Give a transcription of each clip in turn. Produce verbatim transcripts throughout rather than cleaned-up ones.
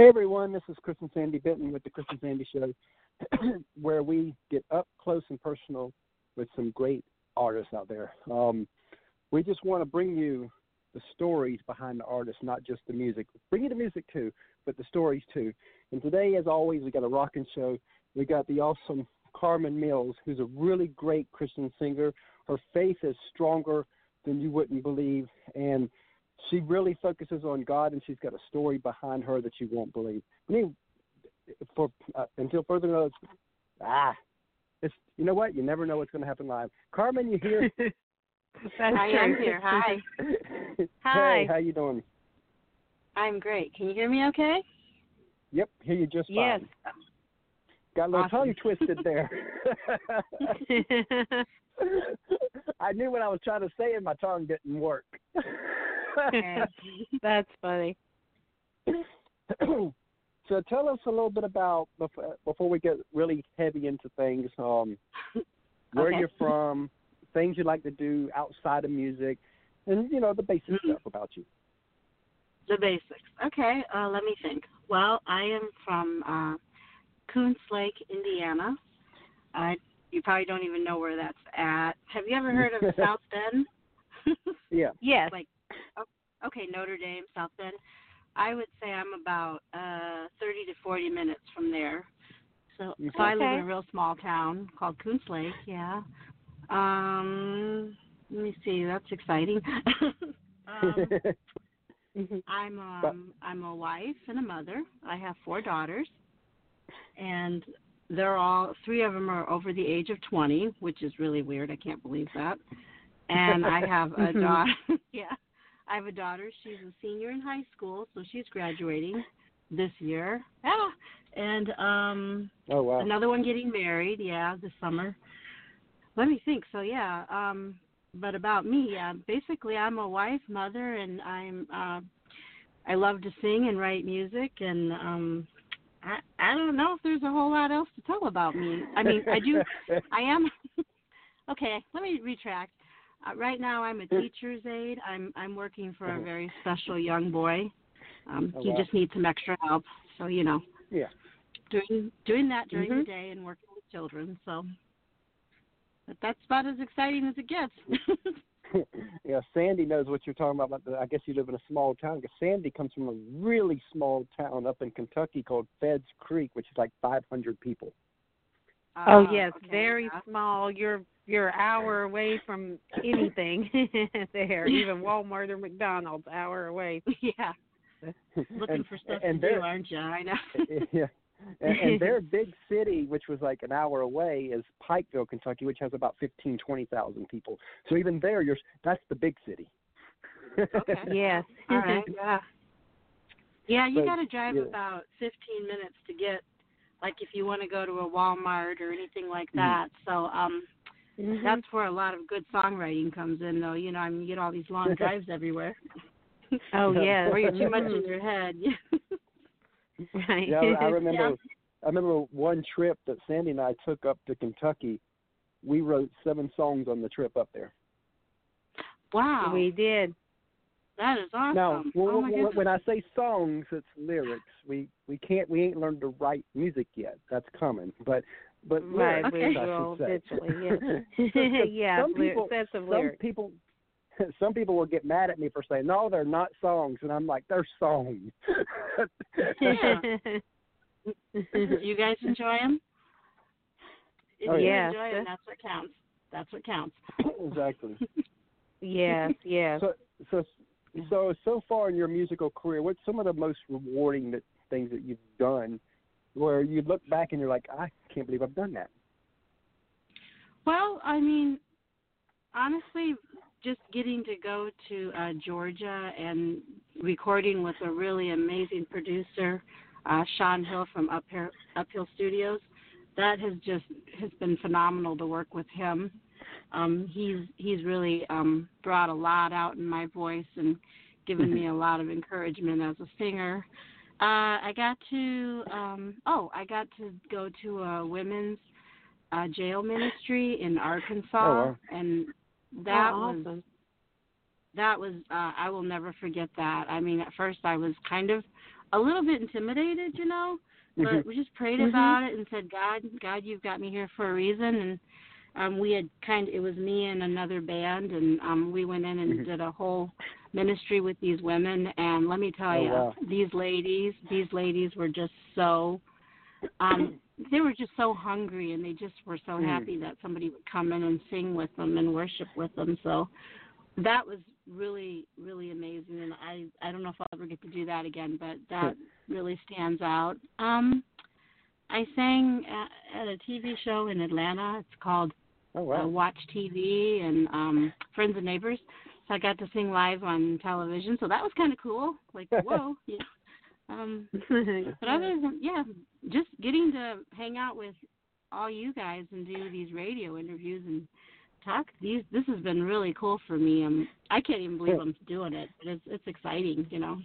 Hey everyone, this is Chris and Sandy Benton with The Chris and Sandy Show, where we get up close and personal with some great artists out there. Um, we just want to bring you the stories behind the artists, not just the music. Bring you the music too, but the stories too. And today, as always, we got a rocking show. We got the awesome Carmen Mills, who's a really great Christian singer. Her faith is stronger than you wouldn't believe, and she really focuses on God, and she's got a story behind her that you won't believe. I mean, for uh, until further notice, ah, it's you know what? You never know what's going to happen live. Carmen, you here? That's I am here. Hi. Hi. Hey, how you doing? I'm great. Can you hear me okay? Yep, hear you just fine. Yes. Got a little awesome. Tongue twisted there. I knew what I was trying to say, and my tongue didn't work. That's funny. So tell us a little bit about, before we get really heavy into things, um, where okay. you're from, things you like to do outside of music, and, you know, the basic mm-hmm. stuff about you. The basics. Okay, uh, let me think. Well, I am from uh, Coons Lake, Indiana. I, you probably don't even know where that's at. Have you ever heard of South Bend? Yeah. Yes. Like, okay, Notre Dame, South Bend. I would say I'm about uh, thirty to forty minutes from there. So, okay. so I live in a real small town called Coons Lake, yeah. Um, let me see, that's exciting. um, I'm um, I'm a wife and a mother. I have four daughters, and they're all, three of them are over the age of twenty, which is really weird. I can't believe that. And I have a daughter, yeah. I have a daughter. She's a senior in high school, so she's graduating this year. Ah, and um, oh, wow. another one getting married, yeah, this summer. Let me think. So, yeah, um, but about me, yeah, basically I'm a wife, mother, and I'm uh, I love to sing and write music, and um, I, I don't know if there's a whole lot else to tell about me. I mean, I do, I am, okay, let me retract. Uh, right now, I'm a teacher's aide. I'm I'm working for a very special young boy. Um, oh, wow. He just needs some extra help. So you know, yeah, doing doing that during mm-hmm. the day and working with children. So, but that's about as exciting as it gets. Yeah, Sandy knows what you're talking about. I guess you live in a small town because Sandy comes from a really small town up in Kentucky called Feds Creek, which is like five hundred people. Uh, oh yes, okay. very small. You're You're an hour away from anything there, even Walmart or McDonald's, hour away. Yeah. Looking and, for stuff and to do, aren't you? I know. Yeah. And, and their big city, which was like an hour away, is Pikeville, Kentucky, which has about fifteen, twenty thousand people. So even there, you're that's the big city. Okay. Yes. All right. Yeah. Yeah, you got to drive yeah. about fifteen minutes to get, like if you want to go to a Walmart or anything like that. Mm-hmm. So, um. Mm-hmm. That's where a lot of good songwriting comes in, though. You know, I mean, you get all these long drives everywhere. Oh, yeah. Or you're too much in your head. Right. Yeah, I remember, yeah. I remember one trip that Sandy and I took up to Kentucky. We wrote seven songs on the trip up there. Wow. We did. That is awesome. Now, oh when, when I say songs, it's lyrics. We we can't, we ain't learned to write music yet. That's coming. But... But right, lyrics, okay. I should say. Literally, yeah, yeah some, people, some, people, some people will get mad at me for saying, no, they're not songs. And I'm like, they're songs. Yeah. You guys enjoy them? If oh, you yes. enjoy them, that's what counts. That's what counts. Exactly. Yes, yes. So, so, so, so far in your musical career, what's some of the most rewarding that, things that you've done where you look back and you're like, I can't believe I've done that? Well, I mean, honestly, just getting to go to uh, Georgia and recording with a really amazing producer, uh, Sean Hill from Uphill, Uphill Studios, that has just has been phenomenal to work with him. Um, he's he's really um, brought a lot out in my voice and given me a lot of encouragement as a singer. Uh, I got to, um, oh, I got to go to a women's uh, jail ministry in Arkansas, oh, wow. and that oh, awesome. was, that was, uh, I will never forget that. I mean, at first I was kind of a little bit intimidated, you know, but mm-hmm. we just prayed mm-hmm. about it and said, God, God, you've got me here for a reason. And um, we had kind of, it was me and another band, and um, we went in and mm-hmm. did a whole ministry with these women. And let me tell oh, you, wow. these ladies, these ladies were just so, um, they were just so hungry, and they just were so mm-hmm. happy that somebody would come in and sing with them and worship with them. So that was really, really amazing, and I, I don't know if I'll ever get to do that again, but that really stands out. Um, I sang at, at a T V show in Atlanta. It's called oh, wow. uh, Watch T V and um, Friends and Neighbors, so I got to sing live on television, so that was kind of cool, like, whoa. Yeah. Um, but other than, yeah, just getting to hang out with all you guys and do these radio interviews and talk. These, this has been really cool for me. Um, I can't even believe I'm doing it, but it's it's exciting, you know,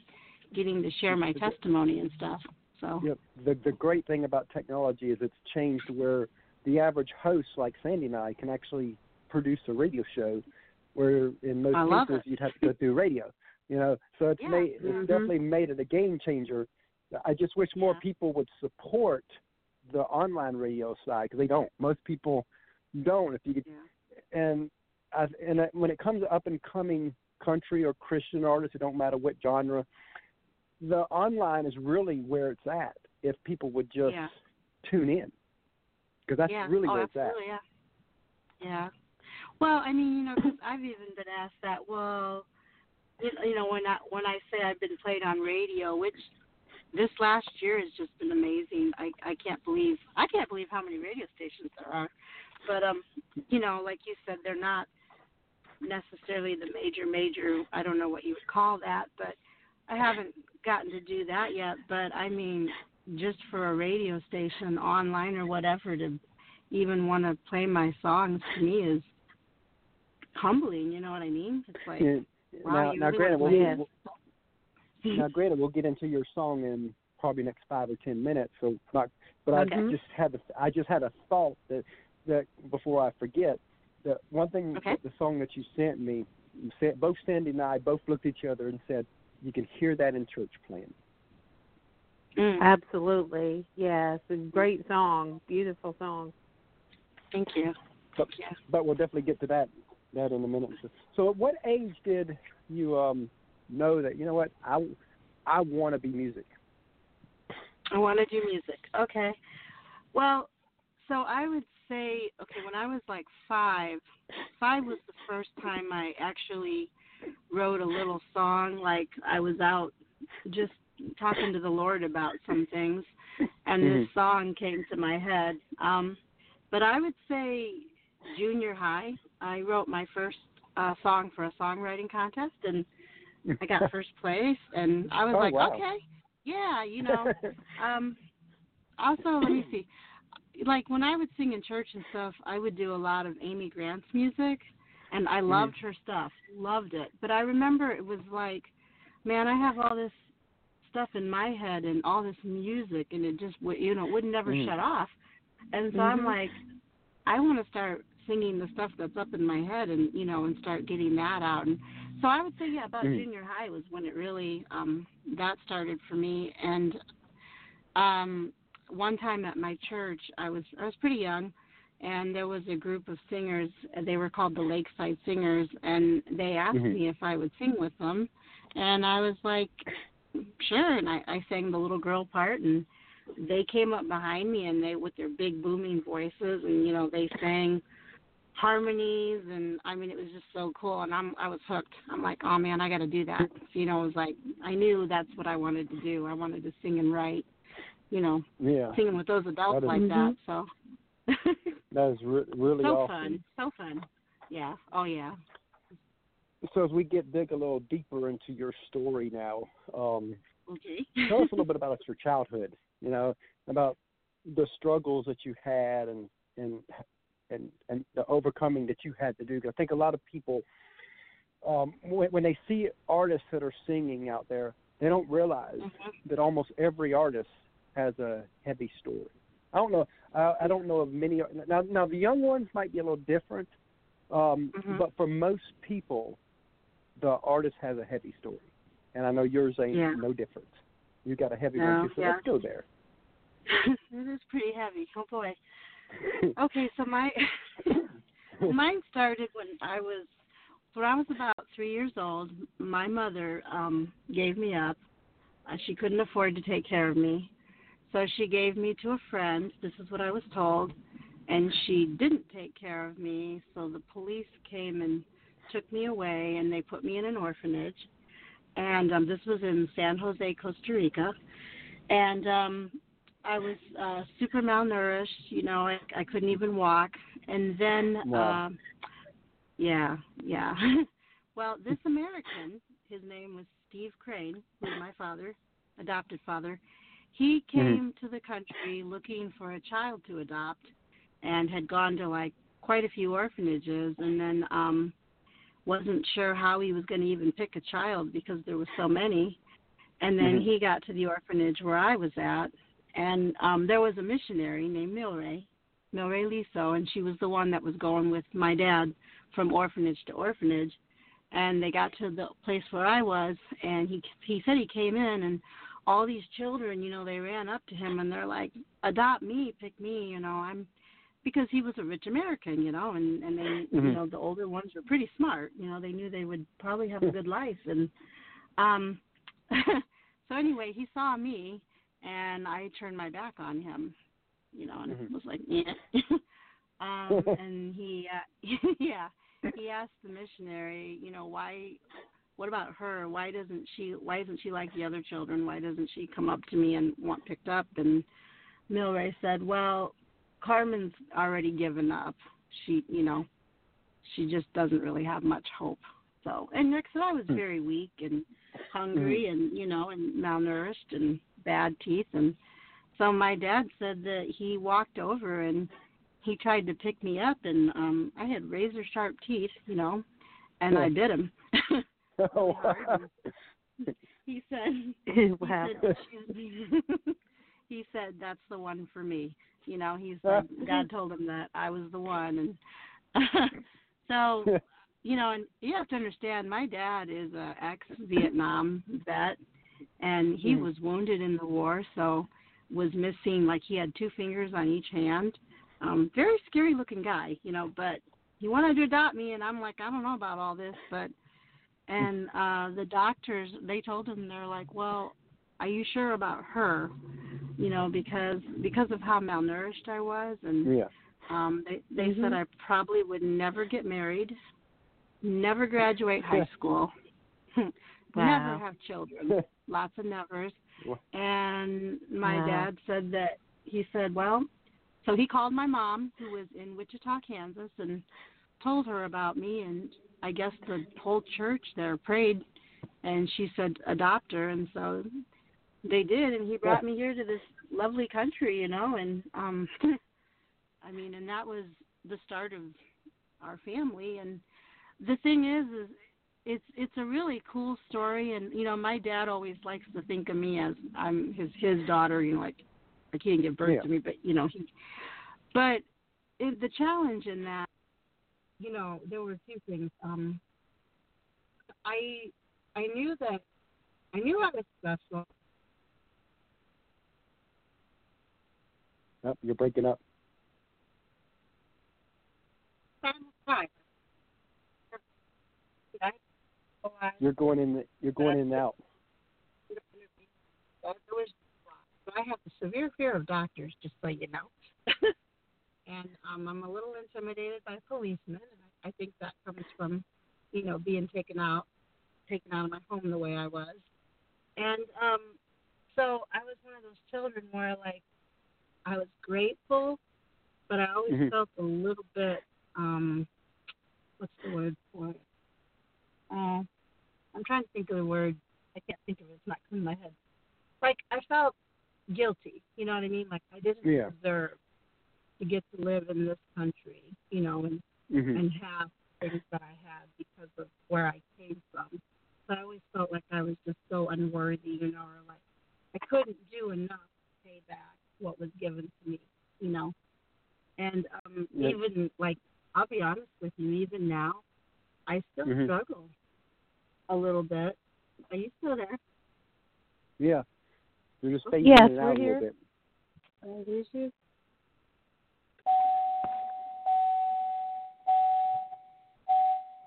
getting to share my testimony and stuff. So yep. the the great thing about technology is it's changed where the average host, like Sandy and I, can actually produce a radio show, where in most cases it. you'd have to go through radio. You know, so it's yeah. made it's mm-hmm. definitely made it a game changer. I just wish more yeah. people would support the online radio side, because they don't. Most people don't. If you could. Yeah. And I, and I, when it comes to up-and-coming country or Christian artists, it don't matter what genre, the online is really where it's at if people would just yeah. tune in, because that's yeah. really oh, where it's at. Yeah. yeah. Well, I mean, you know, because I've even been asked that, well, you, you know, when I, when I say I've been played on radio, which this last year has just been amazing. I, I can't believe I can't believe how many radio stations there are. But, um, you know, like you said, they're not necessarily the major, major, I don't know what you would call that, but I haven't gotten to do that yet. But, I mean, just for a radio station online or whatever to even want to play my songs to me is humbling, you know what I mean? It's like, yeah. wow, now, you now, really granted, we'll, we'll, now, granted, we'll get into your song in probably next five or ten minutes. So, not, But okay. I, just had a, I just had a thought that... That before I forget, the one thing okay. the song that you sent me, both Sandy and I both looked at each other and said, "You can hear that in church playing." Mm. Absolutely, yes, yeah, a great song, beautiful song. Thank you. But, Thank you. But we'll definitely get to that that in a minute. So, at what age did you um, know that you know what I I want to be music? I want to do music. Okay. Well, so I would. Say, okay, when I was like five, five was the first time I actually wrote a little song. Like I was out just talking to the Lord about some things, and mm-hmm. this song came to my head. Um, but I would say junior high, I wrote my first uh, song for a songwriting contest, and I got first place, and I was oh, like, wow. okay, yeah, you know. Um, also, let me see. Like, when I would sing in church and stuff, I would do a lot of Amy Grant's music, and I loved her stuff, loved it. But I remember it was like, man, I have all this stuff in my head and all this music, and it just, you know, would never mm. shut off. And so mm-hmm. I'm like, I want to start singing the stuff that's up in my head and, you know, and start getting that out. And so I would say, yeah, about mm. junior high was when it really, um, that started for me. And, um, one time at my church, I was I was pretty young, and there was a group of singers. They were called the Lakeside Singers, and they asked mm-hmm. me if I would sing with them, and I was like, sure. And I, I sang the little girl part, and they came up behind me, and they with their big booming voices, and you know they sang harmonies, and I mean it was just so cool, and I'm I was hooked. I'm like, oh man, I got to do that. So, you know, it was like I knew that's what I wanted to do. I wanted to sing and write. You know, yeah. singing with those adults that is, like mm-hmm. that. So that is re- really so awesome. So fun, so fun. Yeah. Oh yeah. So as we get dig a little deeper into your story now, um, okay. tell us a little bit about your childhood. You know, about the struggles that you had and and and, and the overcoming that you had to do. I think a lot of people, um, when, when they see artists that are singing out there, they don't realize mm-hmm. that almost every artist has a heavy story. I don't know. I, I don't know of many. Now, now the young ones might be a little different, um, mm-hmm. but for most people, the artist has a heavy story, and I know yours ain't yeah. no different. You got a heavy no, one, so yeah. let's go there. It is pretty heavy. Oh, boy. Okay, so my mine started when I was, when I was about three years old. My mother um, gave me up. Uh, she couldn't afford to take care of me. So she gave me to a friend. This is what I was told. And she didn't take care of me, so the police came and took me away, and they put me in an orphanage. And um, this was in San Jose, Costa Rica. And um, I was uh, super malnourished. You know, I, I couldn't even walk. And then, wow. um, yeah, yeah. Well, this American, his name was Steve Crane, who was my father, adopted father. He came mm-hmm. to the country looking for a child to adopt, and had gone to, like, quite a few orphanages, and then um, wasn't sure how he was going to even pick a child because there were so many. And then mm-hmm. he got to the orphanage where I was at, and um, there was a missionary named Milray, Milray Liso, and she was the one that was going with my dad from orphanage to orphanage. And they got to the place where I was, and he he said he came in, and all these children, you know, they ran up to him, and they're like, adopt me, pick me, you know, I'm... because he was a rich American, you know, and, and they, mm-hmm. you know, the older ones were pretty smart. You know, they knew they would probably have a good life. And um, so anyway, he saw me, and I turned my back on him, you know, and mm-hmm. was like, yeah. um, and he, uh, yeah, he asked the missionary, you know, why, what about her? Why doesn't she, why isn't she like the other children? Why doesn't she come up to me and want picked up? And Milray said, well, Carmen's already given up. She, you know, she just doesn't really have much hope. So, and next, so I was very weak and hungry and, you know, and malnourished and bad teeth. And so my dad said that he walked over and he tried to pick me up, and um, I had razor sharp teeth, you know, and oh. I bit him. Oh, wow. He said, he wow. said, he said, that's the one for me. You know, he said, God told him that I was the one. And so, you know, and you have to understand, my dad is a ex-Vietnam vet, and he mm. was wounded in the war, so was missing, like he had two fingers on each hand. Um, very scary-looking guy, you know, but he wanted to adopt me, and I'm like, I don't know about all this, but, and uh, the doctors, they told him, they're like, well, are you sure about her? You know, because because of how malnourished I was, and yeah. um, they, they mm-hmm. said I probably would never get married, never graduate high school, wow. never have children, lots of nevers. And my wow. dad said that, he said, well, so he called my mom, who was in Wichita, Kansas, and told her about me, and I guess the whole church there prayed, and she said, adopt her, and so... they did, and he brought me here to this lovely country, you know, and, um, I mean, and that was the start of our family, and the thing is, is it's it's a really cool story, and, you know, my dad always likes to think of me as I'm his, his daughter, you know, like, like he didn't give birth yeah. to me, but, you know, he, but it, the challenge in that, you know, there were a few things. Um, I, I knew that, I knew I was special. Oh, you're breaking up. You're going in. The, you're going in and out. I have a severe fear of doctors, just so you know, and um, I'm a little intimidated by policemen, and I think that comes from, you know, being taken out, taken out of my home the way I was, and um, so I was one of those children where like. I was grateful, but I always mm-hmm. felt a little bit, um, what's the word for it? Uh, I'm trying to think of the word. I can't think of it. It's not coming to my head. Like, I felt guilty. You know what I mean? Like, I didn't yeah. deserve to get to live in this country, you know, and, mm-hmm. and have things that I had because of where I came from. But I always felt like I was just so unworthy, you know, or like I couldn't do enough to pay back what was given to me, you know, and um, yep. even like I'll be honest with you, even now, I still mm-hmm. struggle a little bit. Are you still there? Yeah, We're just spacing yes, it out here. A little bit. Yes,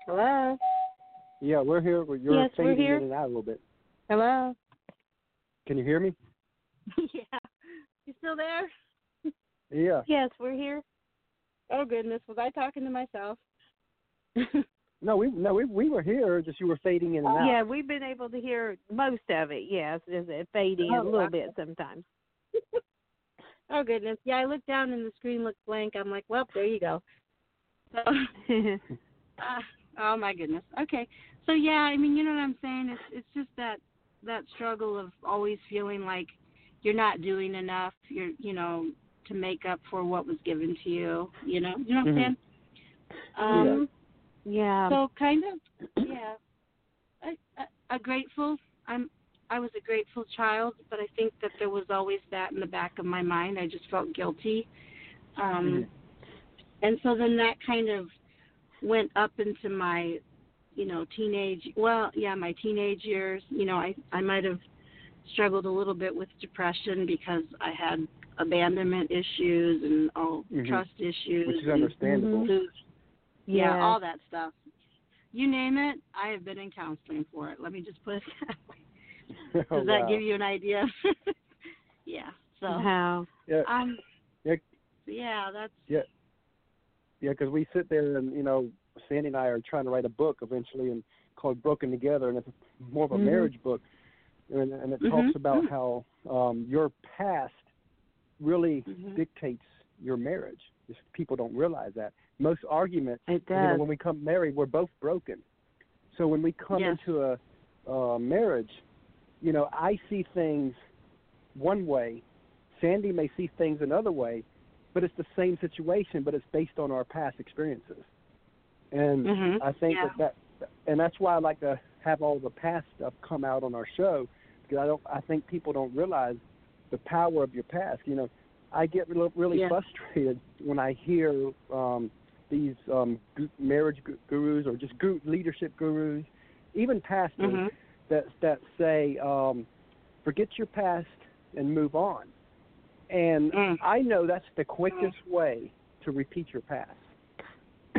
Hello? Yeah, we're here. You're yes, fading in and out a little bit. Hello? Can you hear me? Yeah. You still there? Yeah. Yes, we're here. Oh, goodness. Was I talking to myself? No, we no we we were here, just you were fading in and out. Yeah, we've been able to hear most of it, yes. It fading oh, a little I, bit sometimes. Oh, goodness. Yeah, I looked down and the screen looked blank. I'm like, well, there you go. So, uh, oh, my goodness. Okay. So, yeah, I mean, you know what I'm saying? It's it's just that, that struggle of always feeling like you're not doing enough, you're you know, to make up for what was given to you, you know? You know what I'm saying? Mm-hmm. Um, yeah. Yeah. So kind of, yeah. A, a, a grateful. I'm. I was a grateful child, but I think that there was always that in the back of my mind. I just felt guilty, um, mm-hmm. and so then that kind of went up into my, you know, teenage. Well, yeah, my teenage years. You know, I I might have struggled a little bit with depression because I had abandonment issues and all mm-hmm. trust issues, which is understandable. And, mm-hmm. Yeah, yeah, all that stuff. You name it, I have been in counseling for it. Let me just put it that way. Does oh, that wow. give you an idea? Yeah. So. Wow. Yeah. Um, yeah. Yeah. That's. Yeah. Yeah, because we sit there and you know, Sandy and I are trying to write a book eventually, and called Broken Together, and it's more of a mm-hmm. marriage book, and, and it mm-hmm. talks about mm-hmm. how um, your past really mm-hmm. dictates your marriage. Just people don't realize that. Most arguments, you know, when we come married, we're both broken. So when we come yes. into a, a marriage, you know, I see things one way. Sandy may see things another way, but it's the same situation, but it's based on our past experiences. And mm-hmm. I think yeah. that, that, and that's why I like to have all the past stuff come out on our show, because I don't, I think people don't realize the power of your past. You know, I get really, really yeah. frustrated when I hear um, these um, marriage gurus or just leadership gurus, even pastors, mm-hmm. that that say, um, forget your past and move on. And mm. I know that's the quickest mm. way to repeat your past.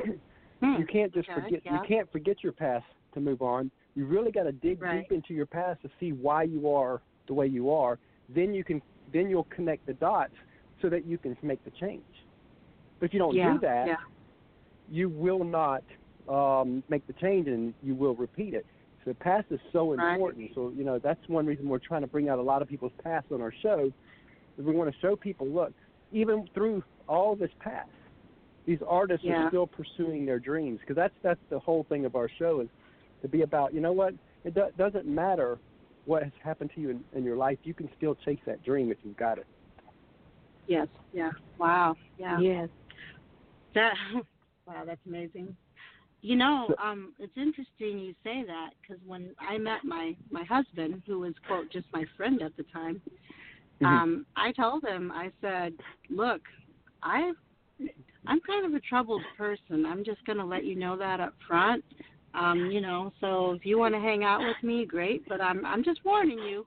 mm. You can't just okay, forget. Yeah. You can't forget your past to move on. You really got to dig right. deep into your past to see why you are the way you are. Then you can. Then you'll connect the dots, so that you can make the change. But if you don't yeah, do that, yeah. you will not um, make the change, and you will repeat it. So the past is so important. Right. So, you know, that's one reason we're trying to bring out a lot of people's past on our show, is we want to show people, look, even through all this past, these artists yeah. are still pursuing their dreams, because that's, that's the whole thing of our show, is to be about, you know what, it do- doesn't matter what has happened to you in, in your life, you can still chase that dream if you've got it. Yes. Yeah. Wow. Yeah. Yes. That. Wow. That's amazing. You know, um, it's interesting you say that, because when I met my, my husband, who was quote just my friend at the time, um, mm-hmm. I told him, I said, "Look, I, I'm kind of a troubled person. I'm just going to let you know that up front. Um, you know, so if you want to hang out with me, great. But I'm I'm just warning you."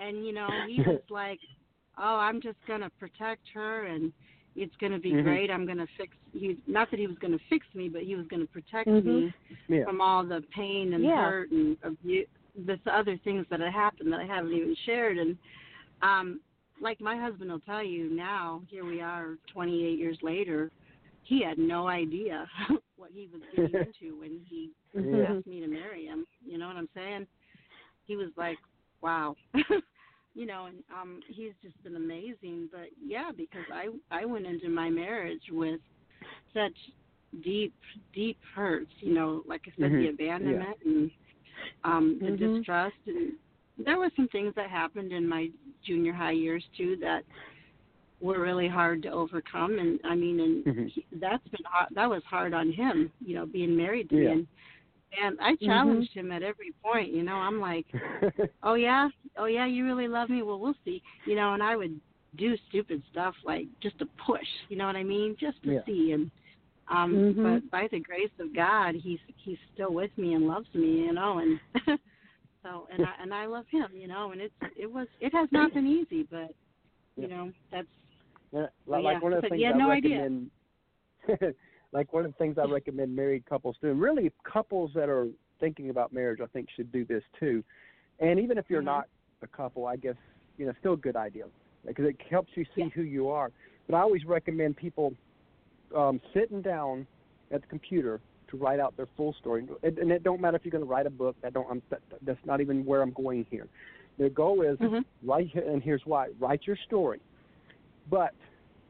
And you know, he was like, "Oh, I'm just going to protect her, and it's going to be mm-hmm. great. I'm going to fix you." Not that he was going to fix me, but he was going to protect mm-hmm. me yeah. from all the pain and yeah. hurt and abuse, this other things that had happened that I haven't even shared. And um, like my husband will tell you now, here we are twenty-eight years later, he had no idea what he was getting into when he mm-hmm. asked me to marry him. You know what I'm saying? He was like, wow. You know, and um, he's just been amazing. But, yeah, because I, I went into my marriage with such deep, deep hurts, you know, like I said, mm-hmm. the abandonment yeah. and um, the mm-hmm. distrust. And there were some things that happened in my junior high years, too, that were really hard to overcome. And, I mean, and mm-hmm. he, that's been that was hard on him, you know, being married to yeah. me. And, And I challenged mm-hmm. him at every point, you know. I'm like, oh, yeah? Oh, yeah, you really love me? Well, we'll see. You know, and I would do stupid stuff, like just to push, you know what I mean, just to yeah. see. And um, mm-hmm. But by the grace of God, he's, he's still with me and loves me, you know. And so So and I and I love him, you know. And it's it was it has not been easy, but you yeah. know that's yeah. like, yeah. One of the things I no recommend. Like one of the things I recommend married couples do, and really couples that are thinking about marriage, I think should do this too. And even if you're mm-hmm. not a couple, I guess you know still a good idea because it helps you see yeah. who you are. But I always recommend people um, sitting down at the computer to write out their full story, and, and it don't matter if you're going to write a book. That don't. I'm, that, that's not even where I'm going here. The goal is mm-hmm. write, and here's why: write your story, but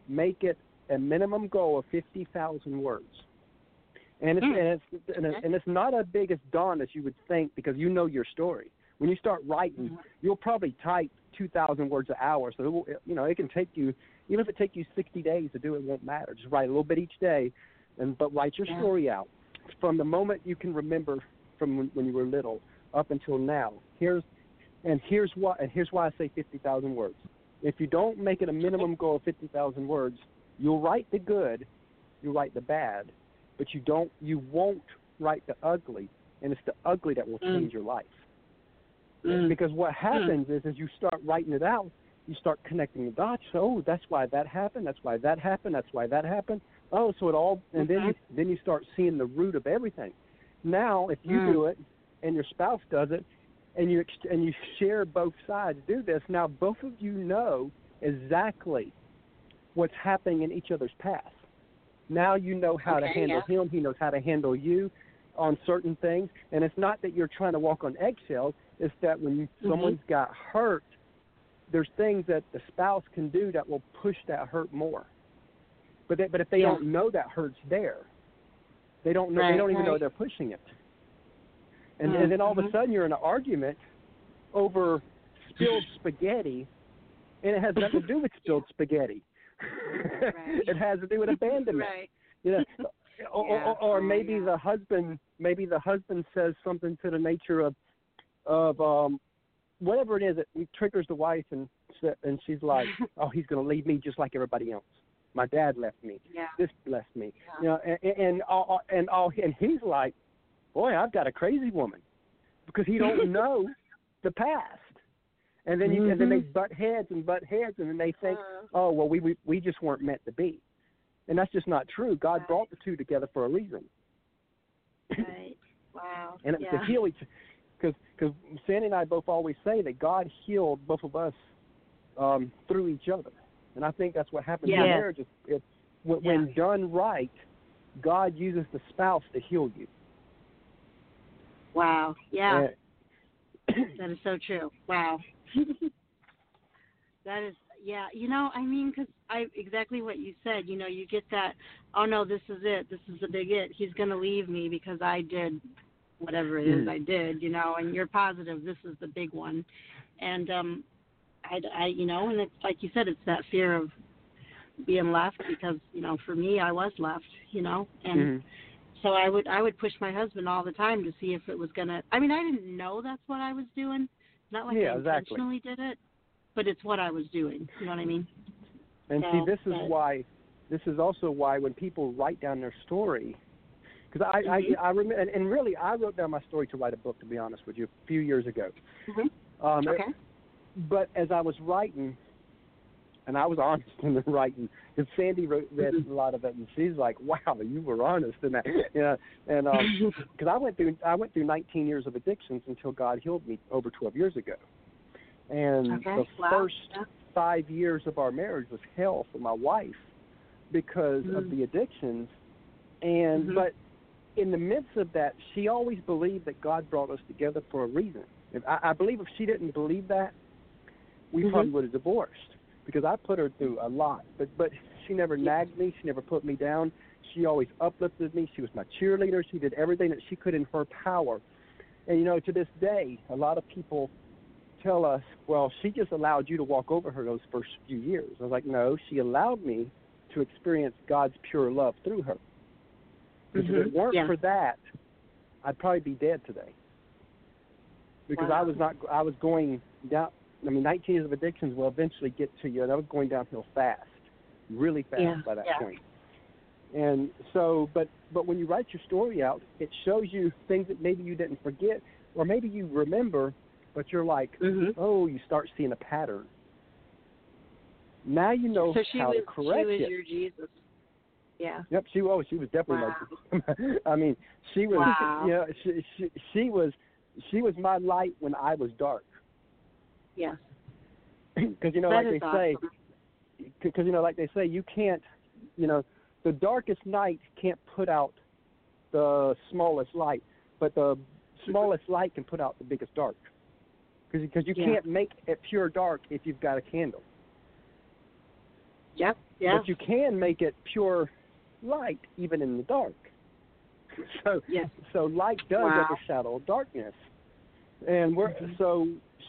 make it a minimum goal of fifty thousand words. And it's, mm. and, it's, and, it's, and it's not as big as dawn as you would think because you know your story. When you start writing, mm-hmm. you'll probably type two thousand words an hour. So, it will, you know, it can take you, even if it takes you sixty days to do it, it won't matter. Just write a little bit each day, and but write your yeah. story out. From the moment you can remember from when, when you were little up until now, here's and here's why, and here's why I say fifty thousand words. If you don't make it a minimum goal of fifty thousand words, you'll write the good, you'll write the bad, but you don't, you won't write the ugly, and it's the ugly that will change mm. your life. Mm. Because what happens mm. is, as you start writing it out, you start connecting the dots. Oh, that's why that happened. That's why that happened. That's why that happened. Oh, so it all, and okay. then you, then you start seeing the root of everything. Now, if you mm. do it, and your spouse does it, and you and you share both sides do this. Now, both of you know exactly what's happening in each other's past. Now you know how okay, to handle yeah. him. He knows how to handle you on certain things. And it's not that you're trying to walk on eggshells. It's that when you, mm-hmm. someone's got hurt, there's things that the spouse can do that will push that hurt more. But they, but if they yeah. don't know that hurt's there, they don't know. Right, they don't right. even know they're pushing it. And, mm-hmm. and then all of a sudden you're in an argument over spilled spaghetti, and it has nothing to do with spilled spaghetti. Right. It has to do with abandonment, right. you know, yeah. or, or, or maybe yeah. the husband, maybe the husband says something to the nature of, of um, whatever it is that triggers the wife, and and she's like, oh, he's going to leave me just like everybody else. My dad left me. Yeah. This left me. Yeah. You know, and and all, and, all, and he's like, boy, I've got a crazy woman, because he don't know the past. And then, you, mm-hmm. and then they butt heads and butt heads, and then they think, uh, oh, well, we, we we just weren't meant to be. And that's just not true. God right. brought the two together for a reason. Right. Wow. And yeah. it was to heal each other. Because Sandy and I both always say that God healed both of us um, through each other. And I think that's what happens yeah. in marriage. It, it, when, yeah. when done right, God uses the spouse to heal you. Wow. Yeah. And, that is so true. Wow. That is, yeah, you know, I mean, because I exactly what you said, you know, you get that, oh, no, this is it. This is the big it. He's going to leave me because I did whatever it is mm. I did, you know, and you're positive this is the big one. And, um, I, I, you know, and it's like you said, it's that fear of being left because, you know, for me, I was left, you know, and mm. so I would, I would push my husband all the time to see if it was going to, I mean, I didn't know that's what I was doing. Not like yeah, I intentionally exactly. did it, but it's what I was doing. You know what I mean? And so, see, this is but, why, this is also why when people write down their story, because I, mm-hmm. I, I remember, and, and really, I wrote down my story to write a book, to be honest with you, a few years ago. Mm-hmm. Um, okay. It, but as I was writing, and I was honest in the writing, because Sandy wrote, read mm-hmm. a lot of it, and she's like, "Wow, you were honest in that." You know, and because um, I went through, I went through nineteen years of addictions until God healed me over twelve years ago, and okay. the wow. first yeah. five years of our marriage was hell for my wife because mm-hmm. of the addictions, and mm-hmm. but in the midst of that, she always believed that God brought us together for a reason. If, I, I believe if she didn't believe that, we mm-hmm. probably would have divorced. Because I put her through a lot, but but she never nagged me. She never put me down. She always uplifted me. She was my cheerleader. She did everything that she could in her power. And, you know, to this day, a lot of people tell us, well, she just allowed you to walk over her those first few years. I was like, no, she allowed me to experience God's pure love through her. Because mm-hmm. if it weren't yeah. for that, I'd probably be dead today. Because wow. I was not, I was going down. I mean, nineteen years of addictions will eventually get to you. That was going downhill fast, really fast yeah, by that yeah. point. And so, but but when you write your story out, it shows you things that maybe you didn't forget, or maybe you remember, But you're like, mm-hmm. oh, you start seeing a pattern. Now you know so how was, to correct it. So she was it. your Jesus. Yeah. Yep. She oh, she was definitely wow. my Jesus. I mean, she was. Wow. You know, she, she she was she was my light when I was dark. Yes. Because you know, that like they awesome. say, because you know, like they say, you can't, you know, the darkest night can't put out the smallest light, but the smallest light can put out the biggest dark. Because you yeah. can't make it pure dark if you've got a candle. Yep. Yeah. But you can make it pure light even in the dark. So yes. so light does wow. overshadow darkness, and we're mm-hmm. so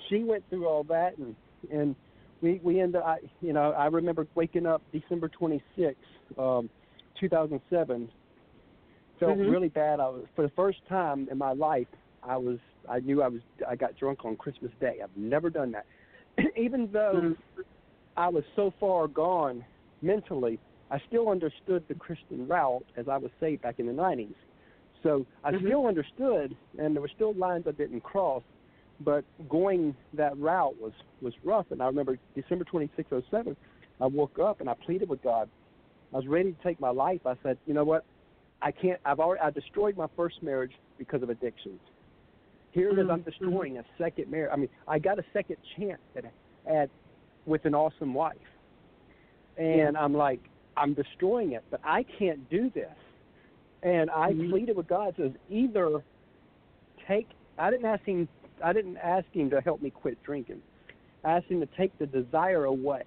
she went through all that, and and we we ended up, you know, I remember waking up December twenty-sixth, um, two thousand seven. Felt mm-hmm. really bad. I was, for the first time in my life, I was. I knew I was. I got drunk on Christmas Day. I've never done that, even though mm-hmm. I was so far gone mentally. I still understood the Christian route as I was saved back in the nineties. So I mm-hmm. still understood, and there were still lines I didn't cross. But going that route was was rough. And I remember December twenty-sixth, oh seven. I woke up and I pleaded with God. I was ready to take my life. I said, you know what? I can't. I've already. I destroyed my first marriage because of addictions. Here it is. I'm destroying a second marriage. I mean, I got a second chance at, at with an awesome wife, and yeah. I'm like, I'm destroying it, but I can't do this. And I mm-hmm. pleaded with God. Says either take. I didn't ask him. I didn't ask him to help me quit drinking. I asked him to take the desire away,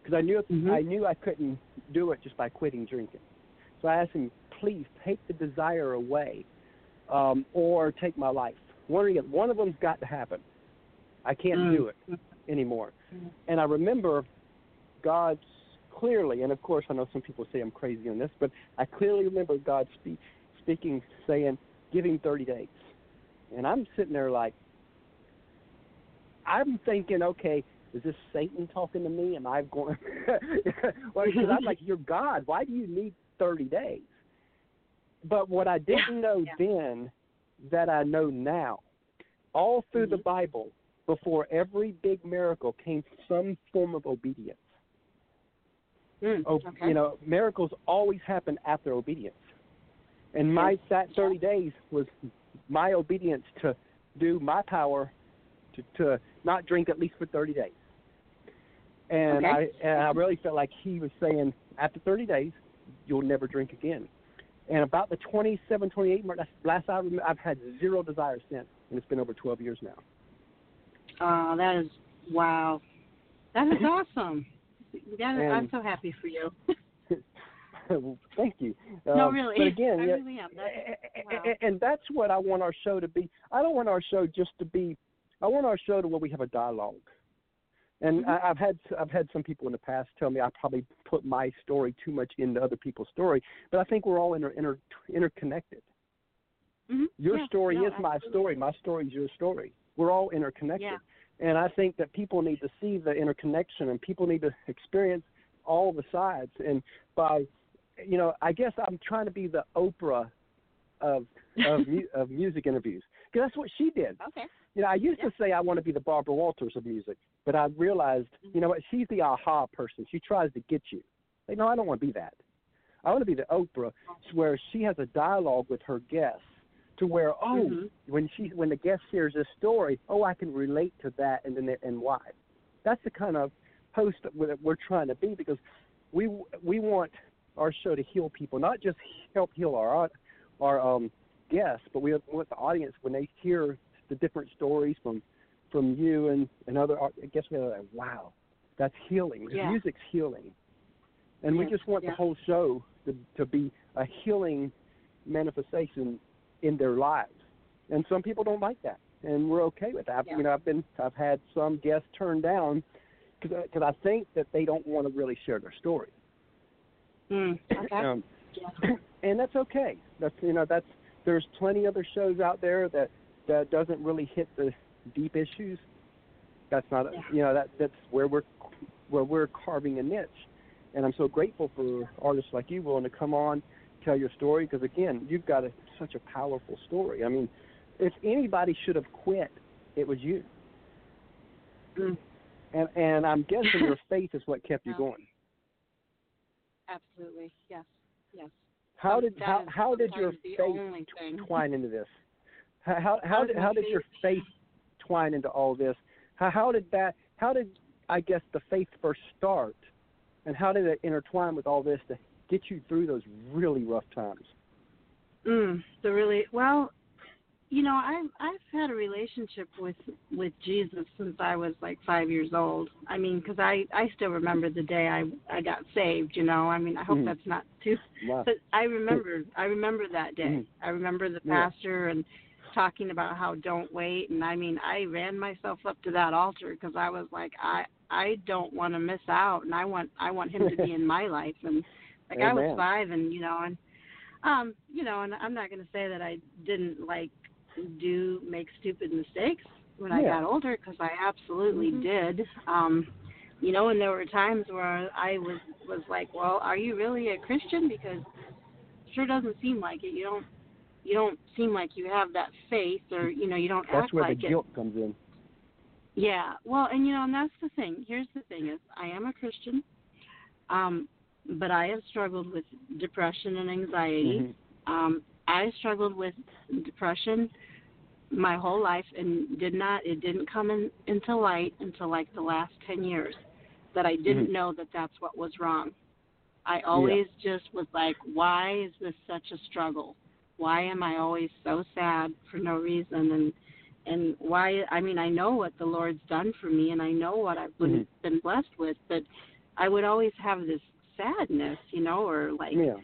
because I knew if, mm-hmm. I knew I couldn't do it just by quitting drinking. So I asked him, please take the desire away, um, or take my life. One of, one of them's got to happen. I can't mm. do it anymore. Mm. And I remember God clearly, and of course I know some people say I'm crazy on this, but I clearly remember God speak, speaking, saying, give him thirty days. And I'm sitting there like, I'm thinking, okay, is this Satan talking to me? Am I going? Well, because I'm like, you're God. Why do you need thirty days? But what I didn't yeah, know yeah. then that I know now, all through mm-hmm. the Bible, before every big miracle came some form of obedience. Mm, okay. o- you know, miracles always happen after obedience. And my that thirty days was my obedience to do my power to, to not drink at least for thirty days. And, okay. I, and I really felt like he was saying, after thirty days, you'll never drink again. And about the twenty-seven, twenty-eight mark, that's last I remember, I've had zero desire since, and it's been over twelve years now. Oh, that is, wow. That is awesome. That is, I'm so happy for you. Well, thank you. No, um, really. But again, I yeah, really am. That's, wow. And that's what I want our show to be. I don't want our show just to be, I want our show to where we have a dialogue. And I, I've had I've had some people in the past tell me I probably put my story too much into other people's story, but I think we're all inter, inter, interconnected. Mm-hmm. Your yeah, story no, is absolutely. my story. My story is your story. We're all interconnected. Yeah. And I think that people need to see the interconnection, and people need to experience all the sides. And by, you know, I guess I'm trying to be the Oprah of of, mu- of music interviews, because that's what she did. Okay. You know, I used yeah. to say I want to be the Barbara Walters of music. But I realized, you know what, she's the aha person. She tries to get you. Like, no, I don't want to be that. I want to be the Oprah, where she has a dialogue with her guests, to where, oh, mm-hmm. when she when the guest hears this story, oh, I can relate to that, and then and why. That's the kind of host that we're trying to be, because we we want our show to heal people, not just help heal our our um, guests, but we want the audience, when they hear the different stories from. From you and, and other, I guess we are like, wow, that's healing. Yeah. Music's healing, and yes, we just want yeah. the whole show to, to be a healing manifestation in their lives. And some people don't like that, and we're okay with that. Yeah. You know, I've been, I've had some guests turned down because because I think that they don't want to really share their story. Mm, okay. um, yeah. And that's okay. That's you know, that's there's plenty other shows out there that that doesn't really hit the deep issues. That's not, yeah. you know, that that's where we're where we're carving a niche, and I'm so grateful for artists like you willing to come on, tell your story, because again, you've got a, such a powerful story. I mean, if anybody should have quit it was you. Mm. And and I'm guessing your faith is what kept you going. Absolutely, yes, yes. How did how, how did your faith twine into this? How how, how did how did your faith twine into all this? How how did that? How did I guess the faith first start, and how did it intertwine with all this to get you through those really rough times? Mm, the really well. You know, I've, I've had a relationship with, with Jesus since I was like five years old. I mean, because I, I still remember the day I, I got saved, you know. I mean, I hope mm. that's not too wow. – but I remember I remember that day. Mm. I remember the pastor yeah. and talking about how don't wait. And, I mean, I ran myself up to that altar because I was like, I I don't want to miss out, and I want I want him to be in my life. And, like, Amen. I was five and, you know, and, um, you know, and I'm not going to say that I didn't, like, do make stupid mistakes when yeah. I got older, because I absolutely mm-hmm. did. Um, you know, and there were times where I was, was like, well, are you really a Christian? Because it sure doesn't seem like it. You don't you don't seem like you have that faith, or, you know, you don't that's act like it. That's where the guilt comes in. Yeah. Well, and, you know, and that's the thing. Here's the thing is I am a Christian, um, but I have struggled with depression and anxiety. Mm-hmm. Um I struggled with depression my whole life, and did not, it didn't come in, into light until like the last ten years that I didn't mm-hmm. know that that's what was wrong. I always yeah. just was like, why is this such a struggle? Why am I always so sad for no reason? And, and why, I mean, I know what the Lord's done for me, and I know what I've mm-hmm. been blessed with, but I would always have this sadness, you know, or like, yeah.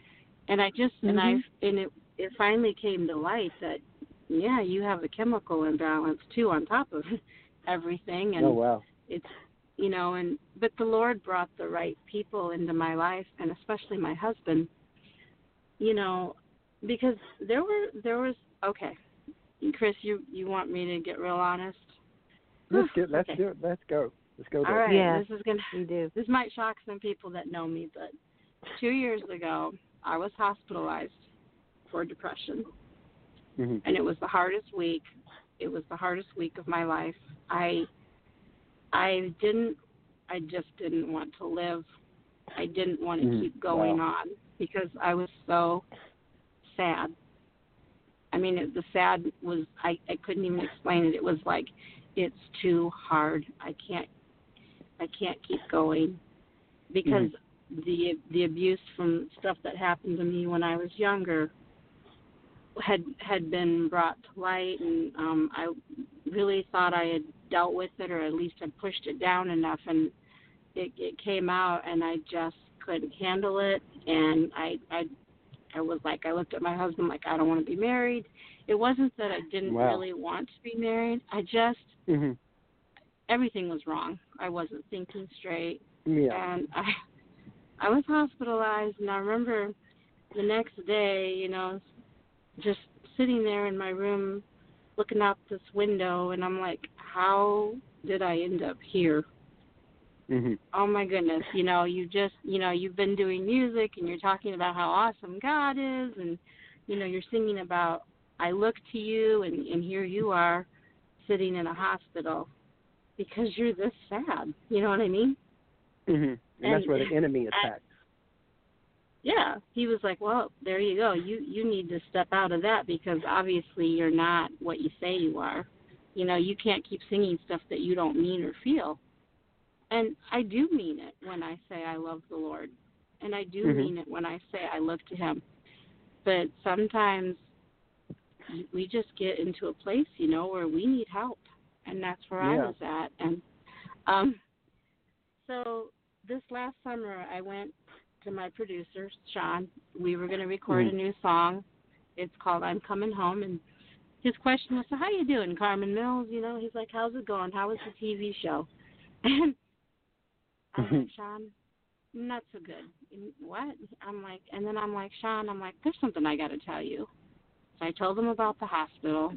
and I just, mm-hmm. and I, and it, it finally came to light that, yeah, you have a chemical imbalance too on top of everything. And oh, wow. It's, you know, and, but the Lord brought the right people into my life, and especially my husband, you know, because there were, there was, okay. Chris, you, you want me to get real honest? Let's get, let's okay. do it. Let's go. Let's go. All right. Yeah. This is going to, this might shock some people that know me, but two years ago I was hospitalized for depression, mm-hmm. and it was the hardest week. It was the hardest week of my life. I, I didn't, I just didn't want to live. I didn't want to mm-hmm. keep going wow. on, because I was so sad. I mean, it, the sad was, I, I couldn't even explain it. It was like, it's too hard. I can't, I can't keep going, because mm-hmm. the, the abuse from stuff that happened to me when I was younger had had been brought to light, and um, I really thought I had dealt with it, or at least had pushed it down enough, and it, it came out, and I just couldn't handle it, and I, I I was like, I looked at my husband like, I don't want to be married. It wasn't that I didn't wow. really want to be married. I just, mm-hmm. everything was wrong. I wasn't thinking straight, yeah. and I I was hospitalized, and I remember the next day, you know, just sitting there in my room looking out this window, and I'm like, how did I end up here? Mm-hmm. Oh my goodness, you know, you just, you know, you've been doing music, and you're talking about how awesome God is, and, you know, you're singing about, I look to you, and, and here you are sitting in a hospital because you're this sad, you know what I mean? Mm-hmm. And, and that's where the enemy attacks. Yeah, he was like, well, there you go. You you need to step out of that, because obviously you're not what you say you are. You know, you can't keep singing stuff that you don't mean or feel. And I do mean it when I say I love the Lord. And I do mm-hmm. mean it when I say I look to him. But sometimes we just get into a place, you know, where we need help. And that's where yeah. I was at. And um, so this last summer I went to my producer, Sean. We were going to record mm-hmm. a new song. It's called I'm Coming Home. And his question was, so how you doing, Carmen Mills? You know, he's like, how's it going? How was the T V show? And I'm like, Sean, not so good. And what? I'm like, and then I'm like, Sean, I'm like, there's something I got to tell you. So I told him about the hospital.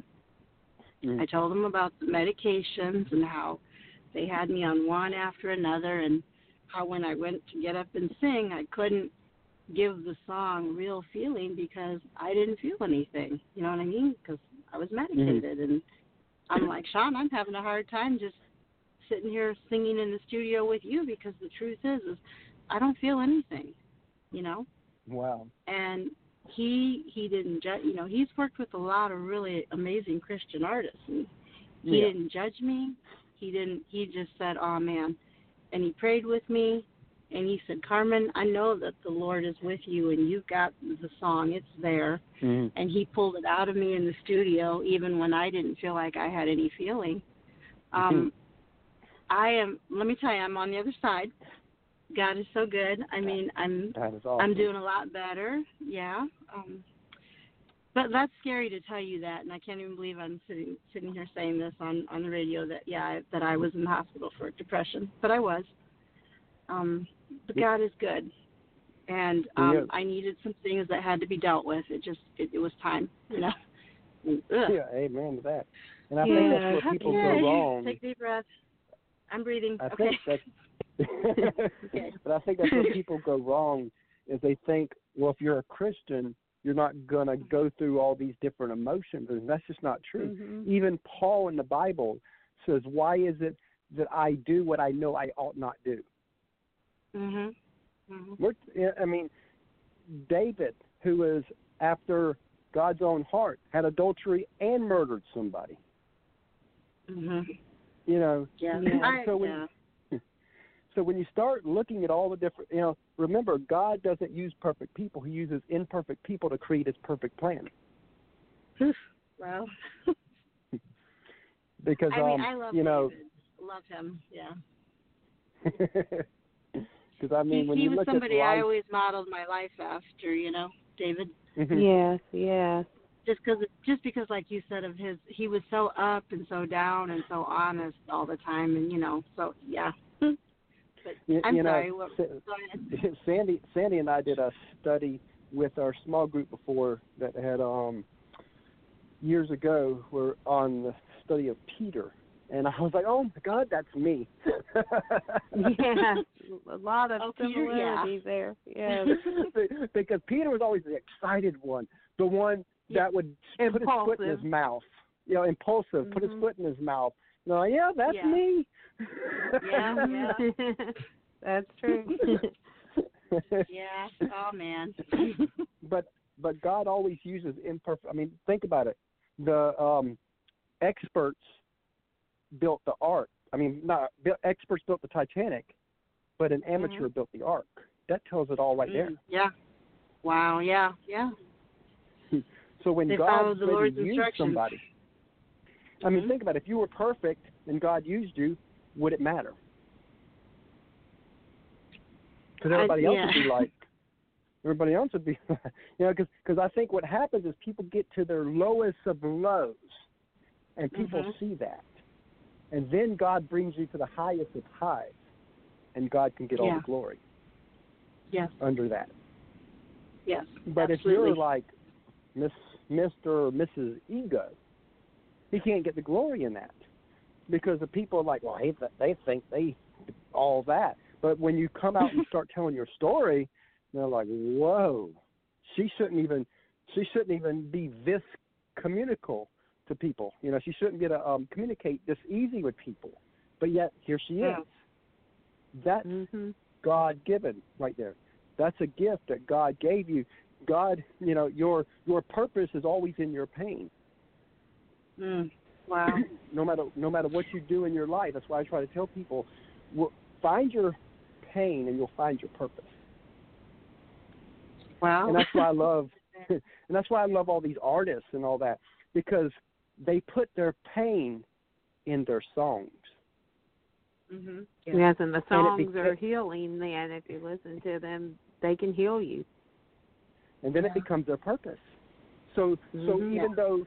Mm-hmm. I told him about the medications and how they had me on one after another, and how when I went to get up and sing, I couldn't give the song real feeling because I didn't feel anything. You know what I mean? Because I was medicated. Mm-hmm. And I'm like, Sean, I'm having a hard time just sitting here singing in the studio with you because the truth is, is I don't feel anything, you know? Wow. And he he didn't judge, you know, he's worked with a lot of really amazing Christian artists. And he yeah. didn't judge me. He didn't, he just said, oh, man. And he prayed with me. And he said, Carmen, I know that the Lord is with you, and you've got the song. It's there. Mm-hmm. And he pulled it out of me in the studio, even when I didn't feel like I had any feeling. Um, mm-hmm. I am, let me tell you, I'm on the other side. God is so good. I mean, I'm God is awesome. I'm doing a lot better. Yeah. Um, but that's scary to tell you that, and I can't even believe I'm sitting sitting here saying this on, on the radio, that, yeah, that I was in the hospital for depression. But I was. Um, but God is good, and um, yeah. I needed some things that had to be dealt with. It just, it, it was time, you know. And, yeah, amen to that. And I yeah. think that's where people yeah. go wrong. Take a deep breath. I'm breathing. I okay. Think that's, okay. But I think that's where people go wrong is they think, well, if you're a Christian, you're not going to go through all these different emotions, and that's just not true. Mm-hmm. Even Paul in the Bible says, why is it that I do what I know I ought not do? Mm-hmm. Mm-hmm. I mean, David, who is after God's own heart, had adultery and murdered somebody. Mm-hmm. You know, yeah. you know I, so, when, yeah. so when you start looking at all the different, you know, remember, God doesn't use perfect people. He uses imperfect people to create his perfect plan. Wow. Because, I mean, um, I love you know, David. Love him, yeah. I mean, he, when he you was look somebody at life, I always modeled my life after, you know, David. Mm-hmm. Yes, yes. Just because, just because, like you said, of his, he was so up and so down and so honest all the time, and you know, so yeah. But you, I'm you sorry. Know, what, Sa- go ahead. Sandy, Sandy, and I did a study with our small group before that had um years ago. We're on the study of Peter. And I was like, oh, my God, that's me. Yeah, a lot of oh, similarities Peter, yeah. there. Yeah, because Peter was always the excited one, the one that would impulsive. put his foot in his mouth. You know, impulsive, mm-hmm. put his foot in his mouth. No, yeah, that's yeah. me. Yeah, yeah. That's true. Yeah, oh, man. But but God always uses imperfect. I mean, think about it. The um, experts built the ark. I mean, not experts built the Titanic, but an amateur mm-hmm. built the ark. That tells it all right mm-hmm. there. Yeah. Wow. Yeah. Yeah. So when they God the really used somebody, I mean, mm-hmm. think about it. If you were perfect and God used you, would it matter? Because everybody I, else yeah. would be like, everybody else would be, you know, because because I think what happens is people get to their lowest of lows, and people mm-hmm. see that. And then God brings you to the highest of highs, and God can get yeah. all the glory. Yes. Under that. Yes. But absolutely. If you're like Miss, Mister or Missus Ego, he can't get the glory in that, because the people are like, well, hey, they think they all that. But when you come out and start telling your story, they're like, whoa, she shouldn't even she shouldn't even be this communicable to people. You know, she shouldn't get to um, communicate this easy with people. But yet, here she is. That's mm-hmm. God-given right there. That's a gift that God gave you. God, you know, your your purpose is always in your pain. Mm. Wow. No matter no matter what you do in your life, that's why I try to tell people, well, find your pain and you'll find your purpose. Wow. And that's why I love, and that's why I love all these artists and all that, because they put their pain in their songs. Mm-hmm. Yeah. Yes, and the songs and beca- are healing then. If you listen to them, they can heal you. And then yeah. it becomes their purpose. So mm-hmm. so even yeah. though,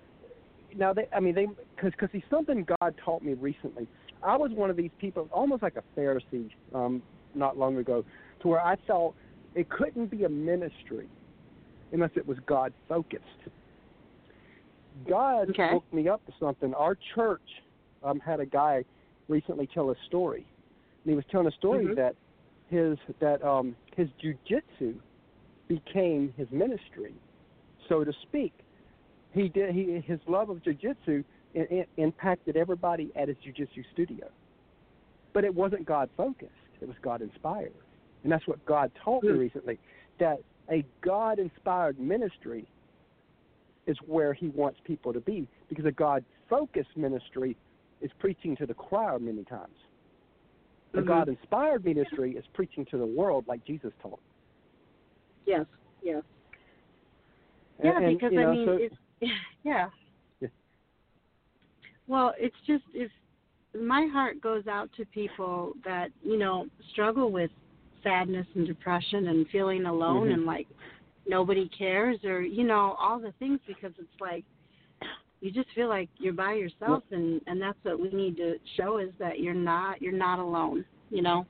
now they, I mean, they, because cause see, something God taught me recently. I was one of these people, almost like a Pharisee um, not long ago, to where I felt it couldn't be a ministry unless it was God-focused. God okay. hooked me up to something. Our church um, had a guy recently tell a story, and he was telling a story mm-hmm. that his that um, his jujitsu became his ministry, so to speak. He did he, his love of jujitsu it, it impacted everybody at his jiu-jitsu studio. But it wasn't God-focused. It was God-inspired. And that's what God taught me recently, that a God-inspired ministry is where he wants people to be, because a God-focused ministry is preaching to the crowd many times. A mm-hmm. God-inspired ministry is preaching to the world like Jesus taught. Yes, yes. And, yeah, because, and, I know, mean, so, it's, yeah. yeah. Well, it's just, it's, my heart goes out to people that, you know, struggle with sadness and depression and feeling alone mm-hmm. and, like, nobody cares or, you know, all the things, because it's like you just feel like you're by yourself, well, and, and that's what we need to show, is that you're not you're not alone, you know.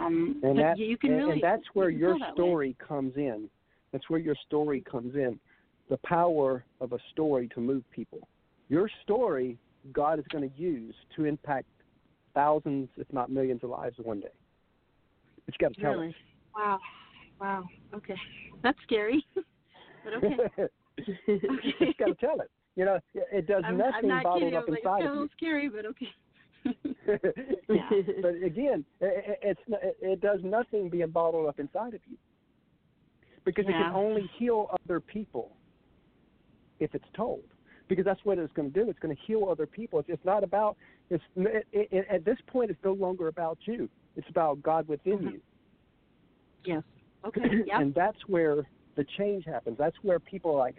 Um, and, that, you can and, really, and that's where you your story way. comes in. That's where your story comes in, the power of a story to move people. Your story God is going to use to impact thousands, if not millions, of lives one day. But you got to tell really? us. Wow. Wow. Okay. That's scary. But okay. okay. You just got to tell it. You know, it does I'm, nothing I'm bottled kidding. up like, inside of you. It's scary, but okay. yeah. But again, it, it's it does nothing being bottled up inside of you, because yeah. it can only heal other people if it's told. Because that's what it's going to do. It's going to heal other people. It's, it's not about. It's it, it, at this point, it's no longer about you. It's about God within mm-hmm. you. Yes. Okay. Yep. And that's where the change happens. That's where people are like,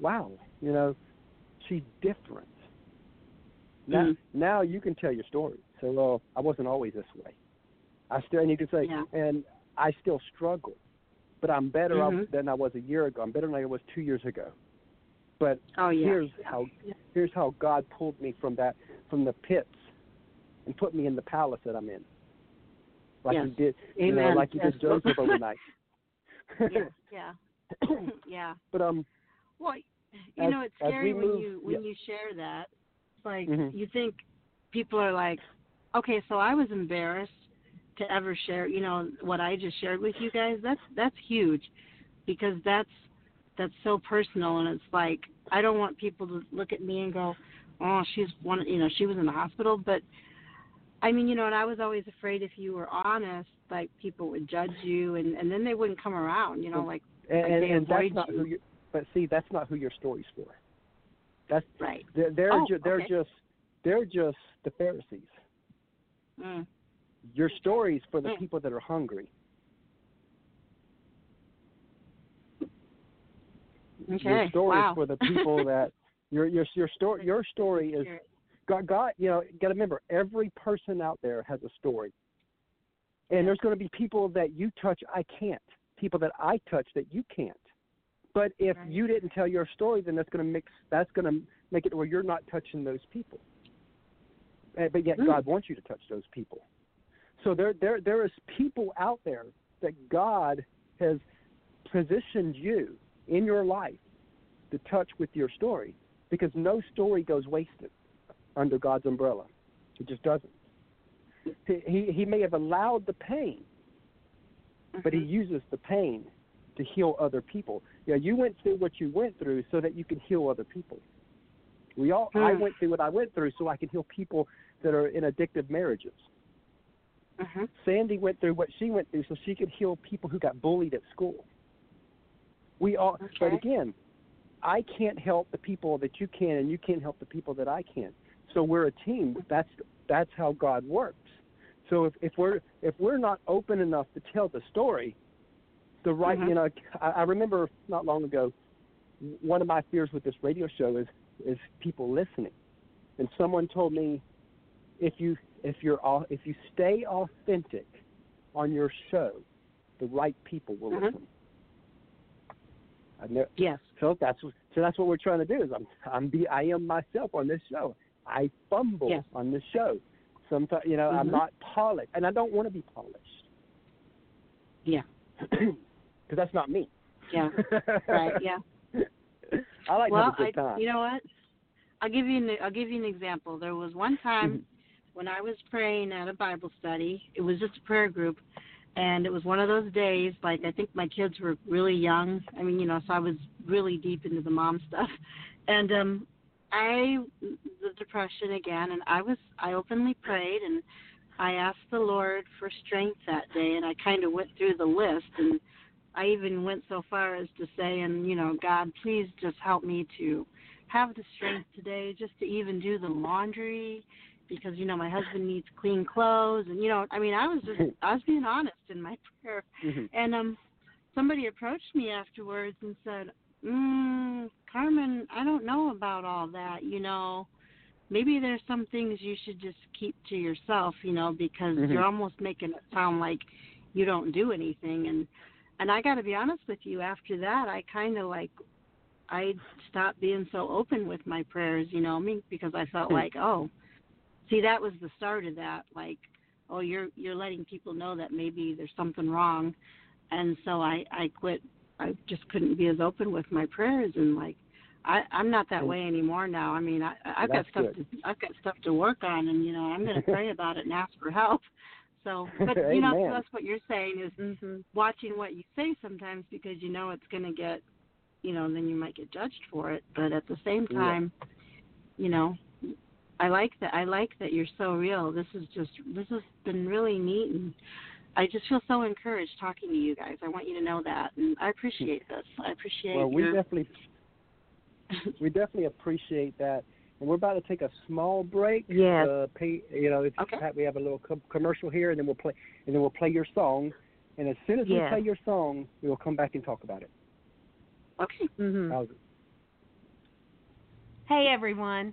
wow, you know, she's different. Now, mm-hmm. now you can tell your story. So, well, I wasn't always this way. I still need to say, yeah. and I still struggle, but I'm better mm-hmm. off than I was a year ago. I'm better than I was two years ago. But oh, yeah. here's how yeah. here's how God pulled me from that from the pits and put me in the palace that I'm in. Like yes. he did, you know, like he yes. did Joseph overnight. yeah, yeah, yeah. But um, well, you as, know, it's scary when move, you when yeah. you share that. It's like mm-hmm. you think people are like, okay, so I was embarrassed to ever share, you know, what I just shared with you guys. That's that's huge, because that's that's so personal, and it's like I don't want people to look at me and go, oh, she's one, you know, she was in the hospital, but. I mean, you know, and I was always afraid if you were honest, like, people would judge you, and, and then they wouldn't come around, you know, like, and, like they and avoid that's not you. Who but, see, that's not who your story's for. That's, right. They're, they're, oh, ju- they're, okay. just, they're just the Pharisees. Mm. Your story's for the mm. people that are hungry. Okay, Your story's wow. for the people that, your, your, your, sto- your story is... God, God, you know, got to remember, every person out there has a story. And there's going to be people that you touch I can't, people that I touch that you can't. But if right. you didn't tell your story, then that's going to mix, that's going to make it where you're not touching those people. But yet mm. God wants you to touch those people. So there, there, there is people out there that God has positioned you in your life to touch with your story, because no story goes wasted under God's umbrella. It just doesn't. He, he, he may have allowed the pain, mm-hmm. but he uses the pain to heal other people. Yeah, you know, you went through what you went through so that you can heal other people. We all. Mm. I went through what I went through so I can heal people that are in addictive marriages. Mm-hmm. Sandy went through what she went through so she could heal people who got bullied at school. We all. Okay. But again, I can't help the people that you can, and you can't help the people that I can. So we're a team. That's that's how God works. So if, if we're if we're not open enough to tell the story, the right mm-hmm. you know, I, I remember not long ago, one of my fears with this radio show is is people listening, and someone told me, if you if you're if you stay authentic on your show, the right people will mm-hmm. listen. I know, yes. So that's so that's what we're trying to do. Is I'm I'm be I am myself on this show. I fumble yes. on the show. Sometimes, you know, mm-hmm. I'm not polished, and I don't want to be polished. Yeah, because that's not me. Yeah, right. Yeah. I like well, to have a good time. I, you know what? I'll give you an, I'll give you an example. There was one time when I was praying at a Bible study. It was just a prayer group, and it was one of those days. Like, I think my kids were really young. I mean, you know, so I was really deep into the mom stuff, and um. I, the depression again, and I was, I openly prayed, and I asked the Lord for strength that day, and I kind of went through the list, and I even went so far as to say, and, you know, God, please just help me to have the strength today just to even do the laundry, because, you know, my husband needs clean clothes, and, you know, I mean, I was just, I was being honest in my prayer, mm-hmm. and um, somebody approached me afterwards and said, mm, Carmen, I don't know about all that, you know, maybe there's some things you should just keep to yourself, you know, because mm-hmm. you're almost making it sound like you don't do anything, and, and I got to be honest with you, after that, I kind of, like, I stopped being so open with my prayers, you know, I mean, because I felt like, oh, see, that was the start of that, like, oh, you're you're letting people know that maybe there's something wrong, and so I, I quit, I just couldn't be as open with my prayers, and, like, I, I'm not that way anymore now. I mean, I, I've got stuff to, I've got stuff to work on, and, you know, I'm going to pray about it and ask for help. So, but, you know, so that's what you're saying is mm-hmm. watching what you say sometimes, because you know it's going to get, you know, then you might get judged for it. But at the same time, yeah. you know, I like that. I like that you're so real. This is just, this has been really neat. And I just feel so encouraged talking to you guys. I want you to know that. And I appreciate this. I appreciate Well, we your, definitely, we definitely appreciate that. And we're about to take a small break. Yeah. Uh, you know, okay. We have a little commercial here, and then we'll play, and then we'll play your song. And as soon as yeah. we play your song, we will come back and talk about it. Okay. Mm-hmm. Hey, everyone.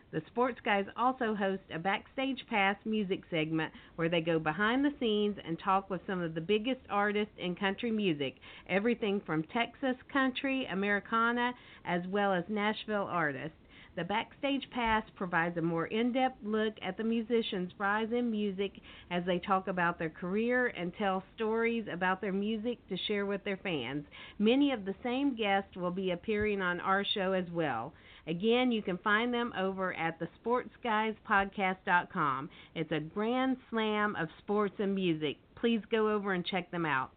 The Sports Guys also host a Backstage Pass music segment where they go behind the scenes and talk with some of the biggest artists in country music, everything from Texas country, Americana, as well as Nashville artists. The Backstage Pass provides a more in-depth look at the musicians' rise in music as they talk about their career and tell stories about their music to share with their fans. Many of the same guests will be appearing on our show as well. Again, you can find them over at the sports guys podcast dot com. It's a grand slam of sports and music. Please go over and check them out.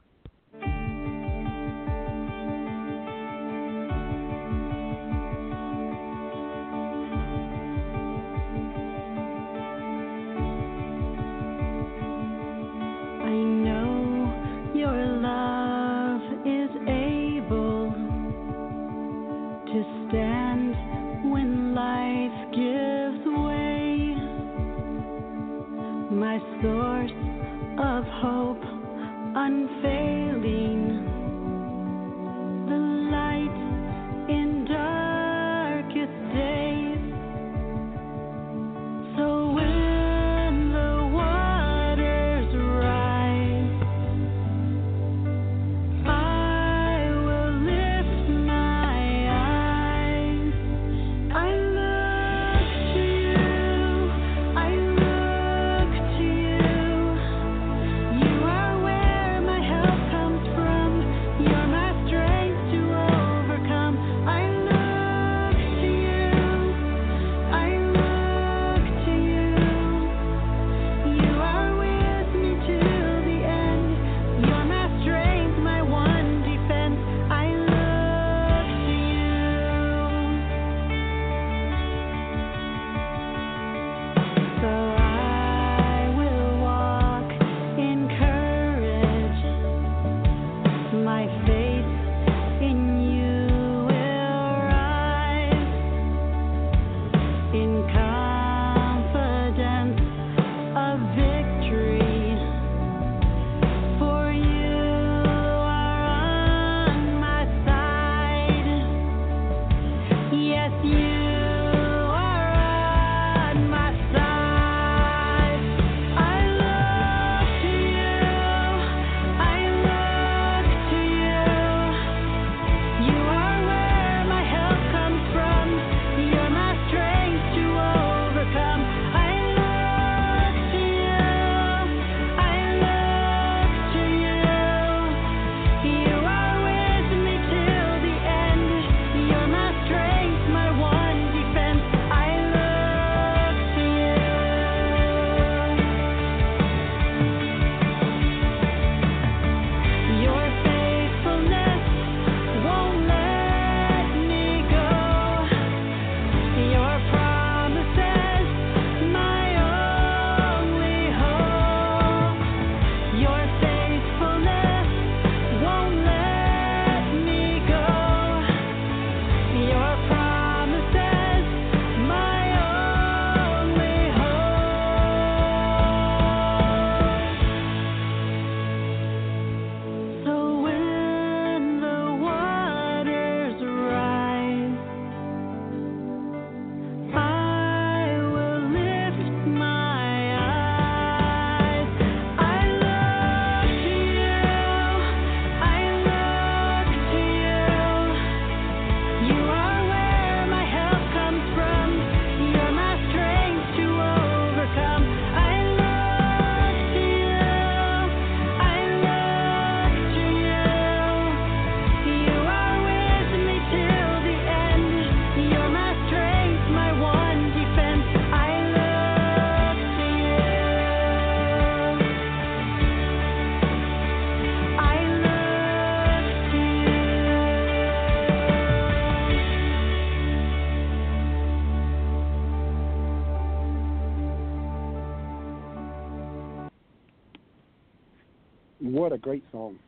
What a great song.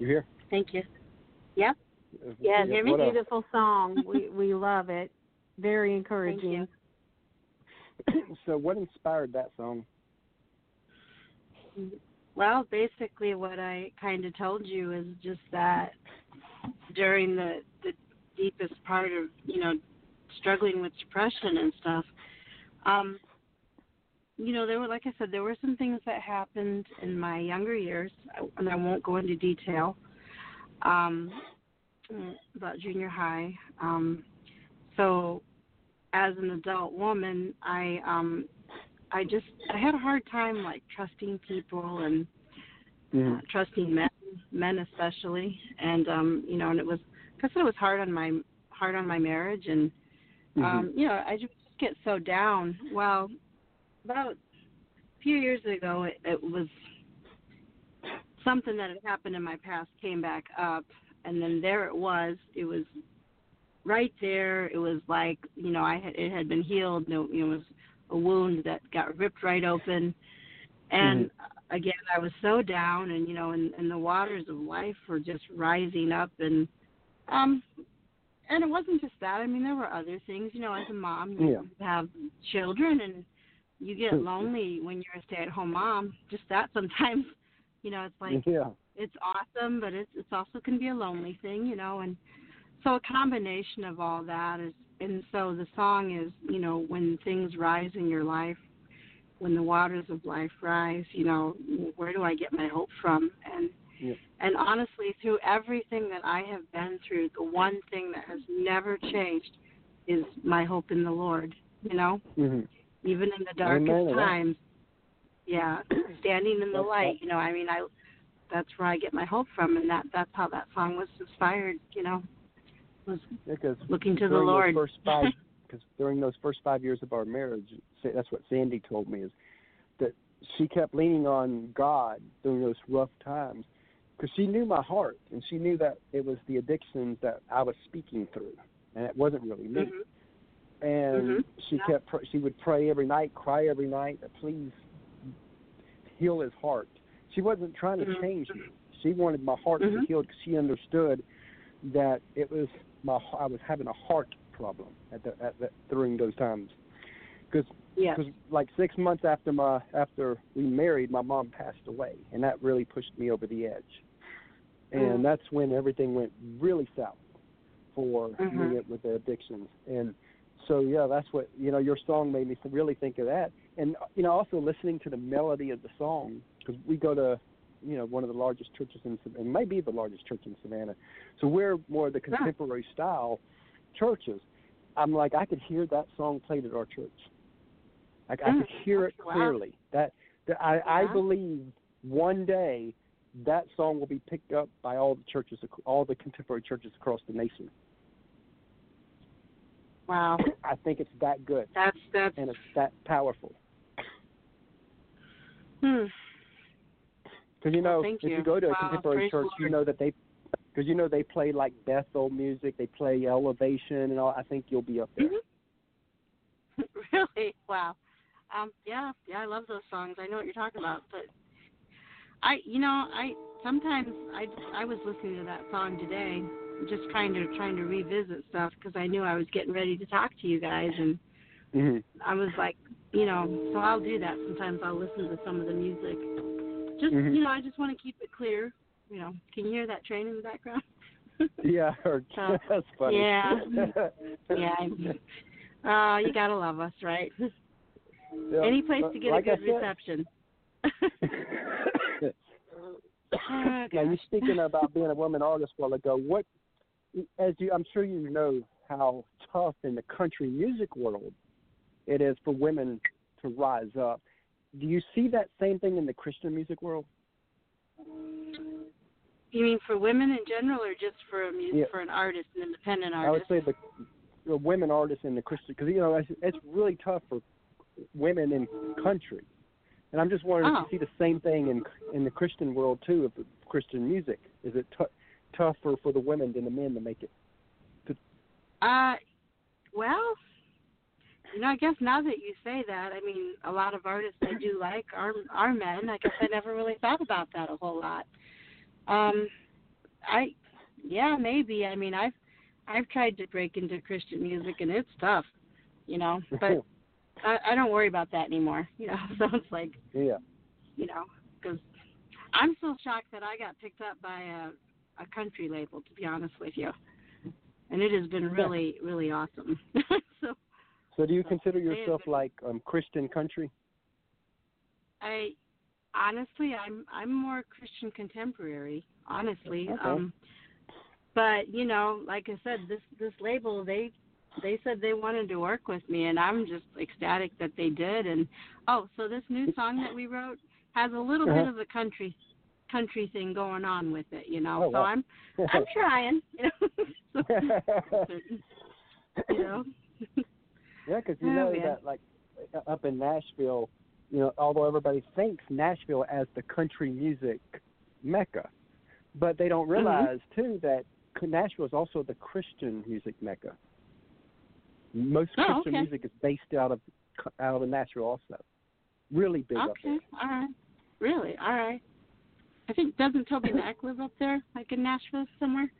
You hear? Thank you. Yep. Yeah, yeah, hear me? Beautiful song. We we love it. Very encouraging. Thank you. So what inspired that song? Well, basically what I kind of told you is just that during the, the deepest part of, you know, struggling with depression and stuff, um, you know, there were, like I said, there were some things that happened in my younger years, and I won't go into detail, um, about junior high. Um, so as an adult woman, I um, I just, I had a hard time, like, trusting people and yeah. uh, trusting men, men especially. And, um, you know, and it was, because it was hard on my, hard on my marriage. And, um, mm-hmm. you know, I just get so down. Well, about a few years ago, it, it was something that had happened in my past came back up. And then there it was. It was right there. It was like, you know, I had, it had been healed. It, it was a wound that got ripped right open. And mm-hmm. again, I was so down, and, you know, and, and the waters of life were just rising up. And, um, and it wasn't just that. I mean, there were other things, you know, as a mom, you yeah. have children and you get lonely when you're a stay at home mom, just that sometimes, you know, it's like, yeah. it's awesome, but it's, it's also can be a lonely thing, you know? And so a combination of all that is, and so the song is, you know, when things rise in your life, when the waters of life rise, you know, where do I get my hope from? And yeah. and honestly, through everything that I have been through, the one thing that has never changed is my hope in the Lord, you know, mm-hmm. even in the darkest Amen. times. Yeah, standing in the light, you know, I mean, I that's where I get my hope from, and that that's how that song was inspired, you know. Was yeah, looking to the Lord. Because during those first five years of our marriage, that's what Sandy told me, is that she kept leaning on God during those rough times because she knew my heart, and she knew that it was the addictions that I was speaking through, and it wasn't really me. Mm-hmm. And mm-hmm. she yeah. kept pr- she would pray every night, cry every night, please heal his heart. She wasn't trying to mm-hmm. change me. She wanted my heart mm-hmm. to be healed because she understood that it was – My, I was having a heart problem at the, at the, during those times, because yeah. like six months after my after we married, my mom passed away, and that really pushed me over the edge, and mm-hmm. that's when everything went really south for mm-hmm. me with the addictions, and so yeah, that's what you know. Your song made me really think of that, and you know, also listening to the melody of the song, because we go to. You know, one of the largest churches in Savannah, maybe the largest church in Savannah. So we're more the contemporary yeah. style churches. I'm like, I could hear that song played at our church. Like yeah. I could hear That's it wow. clearly. That, that I, yeah. I believe one day that song will be picked up by all the churches, all the contemporary churches across the nation. Wow. I think it's that good. That's that's and it's that powerful. Hmm. Because, you know, well, if you. you go to a wow, contemporary church, Lord. you know that they – because, you know, they play, like, Bethel music. They play Elevation and all. I think you'll be up there. Mm-hmm. Really? Wow. Um, yeah. Yeah, I love those songs. I know what you're talking about. But, I, you know, I sometimes I, I was listening to that song today, just kind of trying to revisit stuff because I knew I was getting ready to talk to you guys. And mm-hmm. I was like, you know, so I'll do that. Sometimes I'll listen to some of the music. Just, mm-hmm. you know, I just want to keep it clear. You know, can you hear that train in the background? Yeah, I heard. Uh, That's funny. Yeah. yeah. I, oh, you got to love us, right? Yeah, any place to get like a good reception. Now, you're speaking about being a woman all this while ago. What, as you, I'm sure you know how tough in the country music world it is for women to rise up. Do you see that same thing in the Christian music world? You mean for women in general or just for a music, yeah. for an artist, an independent artist? I would say the, the women artists in the Christian, because, you know, it's, it's really tough for women in country. And I'm just wondering oh. if you see the same thing in in the Christian world, too, of Christian music. Is it t- tougher for the women than the men to make it? To... Uh, well, You know, I guess now that you say that, I mean, a lot of artists I do like are are men. I guess I never really thought about that a whole lot. Um, I, yeah, maybe. I mean, I've I've tried to break into Christian music, and it's tough, you know. But I, I don't worry about that anymore, you know. So it's like, yeah, you know, because I'm still shocked that I got picked up by a a country label, to be honest with you. And it has been really, really awesome. so. So do you consider yourself like um, Christian country? I honestly, I'm I'm more Christian contemporary, honestly. Okay. Um, but you know, like I said, this this label they they said they wanted to work with me, and I'm just ecstatic that they did. And oh, so this new song that we wrote has a little uh-huh. bit of a country country thing going on with it, you know. Oh, so wow. I'm I'm trying, you know. so, you know. Yeah, because you know oh, yeah. that, like, up in Nashville, you know, although everybody thinks Nashville as the country music mecca, but they don't realize, mm-hmm. too, that Nashville is also the Christian music mecca. Most oh, Christian okay. music is based out of out of Nashville also. Really big okay. up there. Okay, all right. Really, all right. I think, doesn't Toby Mac live up there, like in Nashville somewhere?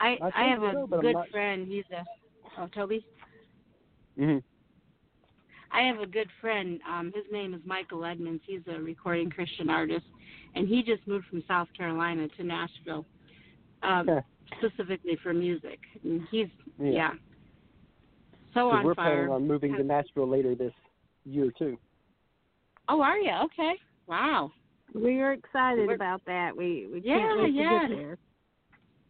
I, I, I have so, a good not... friend. He's a, oh, Toby? Mm-hmm. I have a good friend. Um, his name is Michael Edmonds. He's a recording Christian artist, and he just moved from South Carolina to Nashville, um, yeah. specifically for music. And he's yeah, yeah so on we're fire. We're planning on moving to Nashville later this year too. Oh, are you? Okay. Wow. We are excited we're, about that. We, we yeah, can't wait yeah. to get there.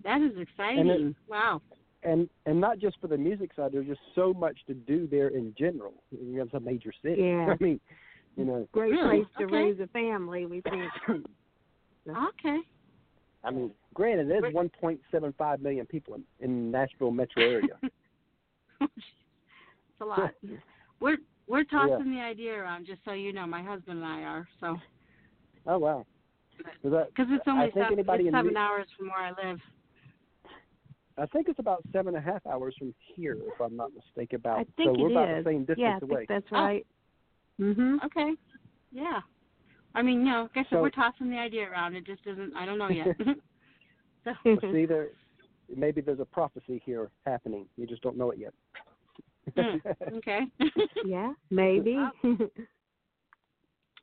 That is exciting. It, wow. And and not just for the music side, there's just so much to do there in general. You have some major city. Yeah. I mean, you know, great really? place to okay. raise a family. We think. Okay. I mean, granted, there's one point seven five million people in, in Nashville metro area. It's a lot. we're we're tossing yeah. the idea around, just so you know. My husband and I are so. Oh wow. Because it's only seven, it's seven New- hours from where I live. I think it's about seven and a half hours from here, if I'm not mistaken. About I think so we're it about is. the same distance yeah, I think away. That's right. Oh. Mhm. Okay. Yeah. I mean, no. I guess so, we're tossing the idea around. It just isn't. I don't know yet. so. Well, see, there. Maybe there's a prophecy here happening. You just don't know it yet. mm, okay. yeah. Maybe. Oh.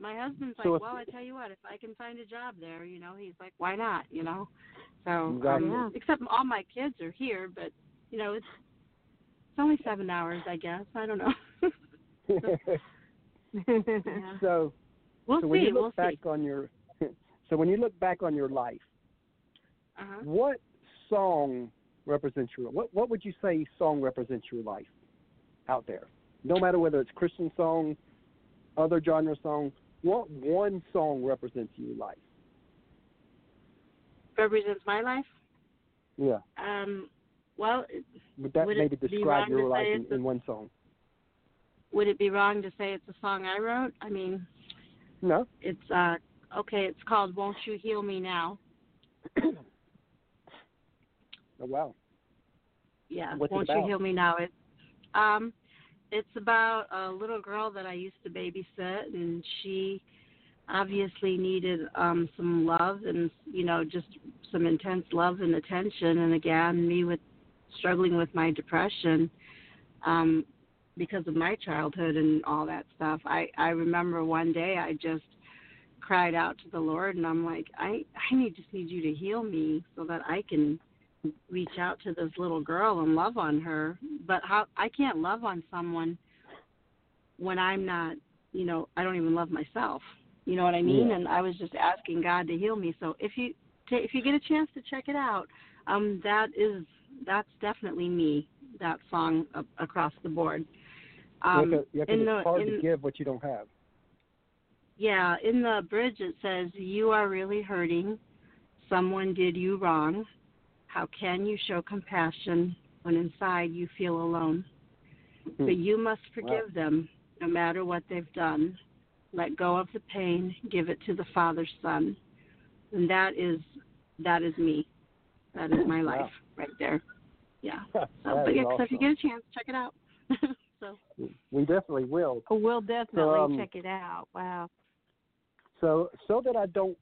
My husband's like, so if, well, I tell you what, if I can find a job there, you know, he's like, why not, you know? So, exactly. um, except all my kids are here, but, you know, it's it's only seven hours, I guess. I don't know. so, yeah. so, we'll so when see. You look we'll back see. On your, so when you look back on your life, uh-huh. what song represents your, what, what would you say song represents your life out there? No matter whether it's Christian song, other genre song, what one song represents your life? Represents my life? Yeah. Um, well, would that would maybe describe your life in, a, in one song? Would it be wrong to say it's a song I wrote? I mean, no. It's uh, okay. It's called "Won't You Heal Me Now." oh wow. Yeah. What's Won't You Heal Me Now? It's um. It's about a little girl that I used to babysit, and she obviously needed um, some love and, you know, just some intense love and attention. And again, me with struggling with my depression um, because of my childhood and all that stuff. I, I remember one day I just cried out to the Lord, and I'm like, I, I need just need you to heal me so that I can reach out to this little girl and love on her. But how I can't love on someone when I'm not, you know, I don't even love myself. You know what I mean? Yeah. And I was just asking God to heal me. So if you t- if you get a chance to check it out, um, that is that's definitely me. That song uh, across the board. Um, yeah, yeah, in it's the, hard in, to give what you don't have. Yeah, in the bridge it says, "You are really hurting. Someone did you wrong. How can you show compassion when inside you feel alone? Hmm. But you must forgive wow. them no matter what they've done. Let go of the pain. Give it to the Father's Son." And that is that is me. That is my life wow. right there. Yeah. So, but yeah, awesome. So if you get a chance, check it out. So we definitely will. We'll definitely um, check it out. Wow. So so that I don't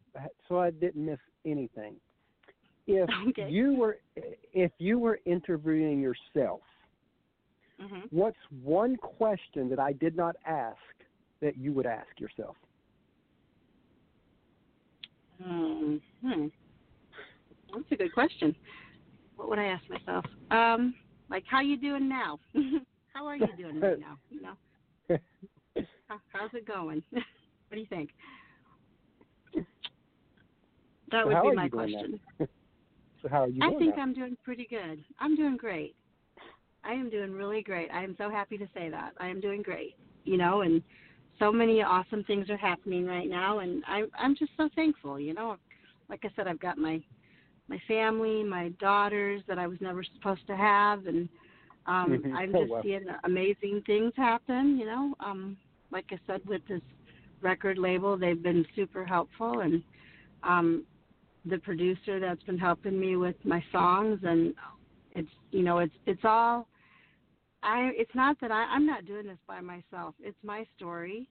so I didn't miss anything. If okay. you were if you were interviewing yourself, mm-hmm. what's one question that I did not ask that you would ask yourself? Um, hmm. That's a good question. What would I ask myself? Um, like, how you doing now? How are you doing right now? You know, how, how's it going? What do you think? That so would be my question. So how are you? I doing think now? I'm doing pretty good. I'm doing great. I am doing really great. I am so happy to say that. I am doing great. You know, and so many awesome things are happening right now, and I'm I'm just so thankful. You know, like I said, I've got my my family, my daughters that I was never supposed to have, and um, mm-hmm. I'm oh, just wow. seeing amazing things happen. You know, um, like I said, with this record label, they've been super helpful, and um, the producer that's been helping me with my songs, and it's you know, it's it's all. I, it's not that I, I'm not doing this by myself. It's my story,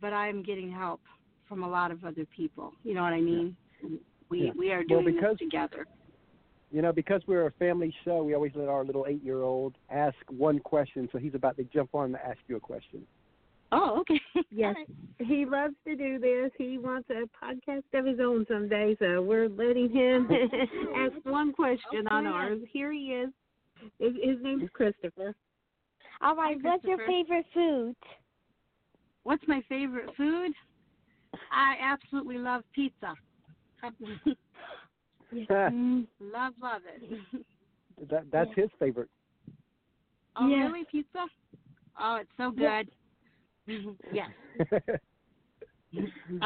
but I'm getting help from a lot of other people. You know what I mean? Yeah. We yeah. we are doing well, because, this together. You know, because we're a family show, we always let our little eight-year-old ask one question, so he's about to jump on to ask you a question. Oh, okay. Yes. He loves to do this. He wants a podcast of his own someday, so we're letting him ask one question oh, on ours. Here he is. His, his name's Christopher. All right, Christopher. What's your favorite food? What's my favorite food? I absolutely love pizza. love, love it. That, that's yeah. his favorite. Oh, yeah. Really? Pizza? Oh, it's so good. Yes. I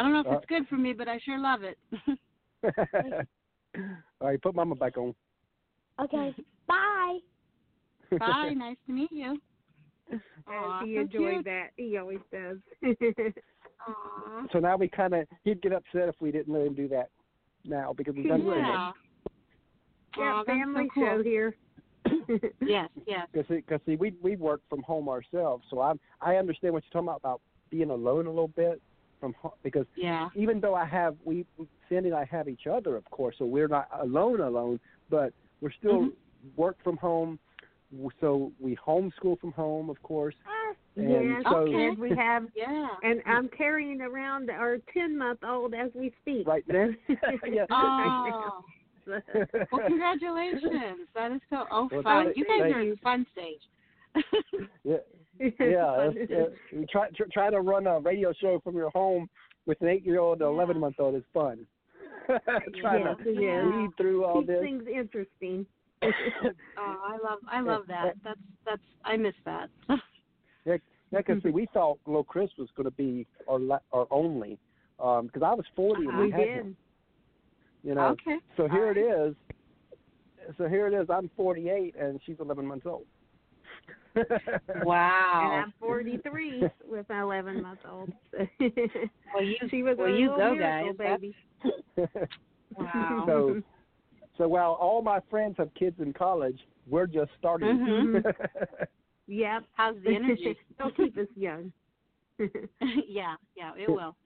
don't know if it's good for me, but I sure love it. All right, put Mama back on. Okay. Bye. Bye. Nice to meet you. Aww, he enjoyed that. He always does. So now we kind of, he'd get upset if we didn't let him do that now because we've done yeah. it. Yeah, family so cool. show here. Yes, yes. Because, see, we we work from home ourselves, so I I understand what you're talking about, about being alone a little bit from home because yeah. even though I have, we, Sandy and I have each other, of course, so we're not alone alone, but we're still mm-hmm. work from home, so we homeschool from home, of course. And yes, so, okay. and we have. Yeah. And I'm carrying around our ten-month-old as we speak. Right there. yes. Oh. Well, congratulations. That is so oh, well, fun. You guys are in the fun stage. yeah. Yeah. yeah. Try, try to run a radio show from your home with an eight-year-old or yeah. eleven-month-old is fun. trying yes, to yeah. read through all Keep this. Things interesting. oh, I love, I love that. That's that's. I miss that. yeah, yeah. Cause see, we thought Little Chris was going to be our our only, because um, I was forty uh-huh. when we had him. You know. Okay. So here all it right. is. So here it is. I'm forty-eight and she's eleven months old. Wow. And I'm forty-three with an eleven-month-old. Well, you, she was well, a you go, guys, baby. Wow. So, so while all my friends have kids in college, we're just starting. Mm-hmm. Yep. How's the energy? It'll keep us young. yeah, yeah, it will.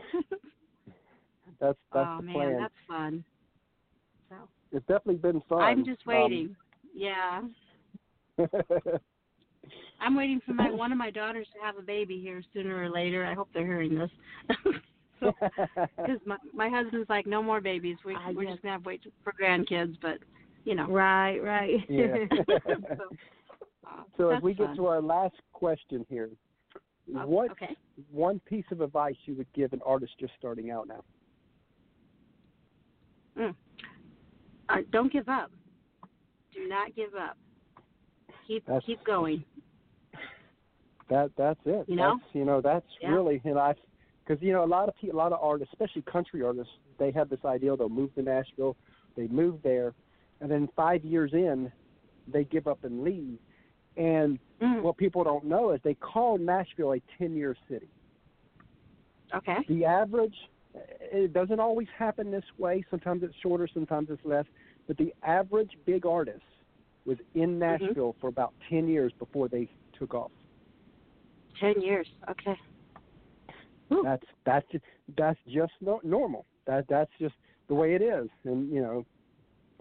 that's that's oh, the man, plan. Oh man, that's fun. So, it's definitely been fun. I'm just waiting. Um, yeah. I'm waiting for my one of my daughters to have a baby here sooner or later. I hope they're hearing this. Because my, my husband's like, no more babies. We, uh, we're yes. just going to have to wait for grandkids, but, you know. Right, right. Yeah. so uh, so as we fun. get to our last question here, oh, what okay. one piece of advice you would give an artist just starting out now? Mm. Uh, don't give up. Do not give up. Keep that's, keep going. That That's it. You know, that's, you know, that's yeah. really, you know, I Because, you know, a lot of people, a lot of artists, especially country artists, they have this idea they'll move to Nashville, they move there, and then five years in, they give up and leave. And mm. what people don't know is they call Nashville a ten-year city. Okay. The average, it doesn't always happen this way. Sometimes it's shorter, sometimes it's less. But the average big artist was in Nashville mm-hmm. for about ten years before they took off. Ten years. Okay. Woo. That's that's just, that's just normal. That that's just the way it is. And you know,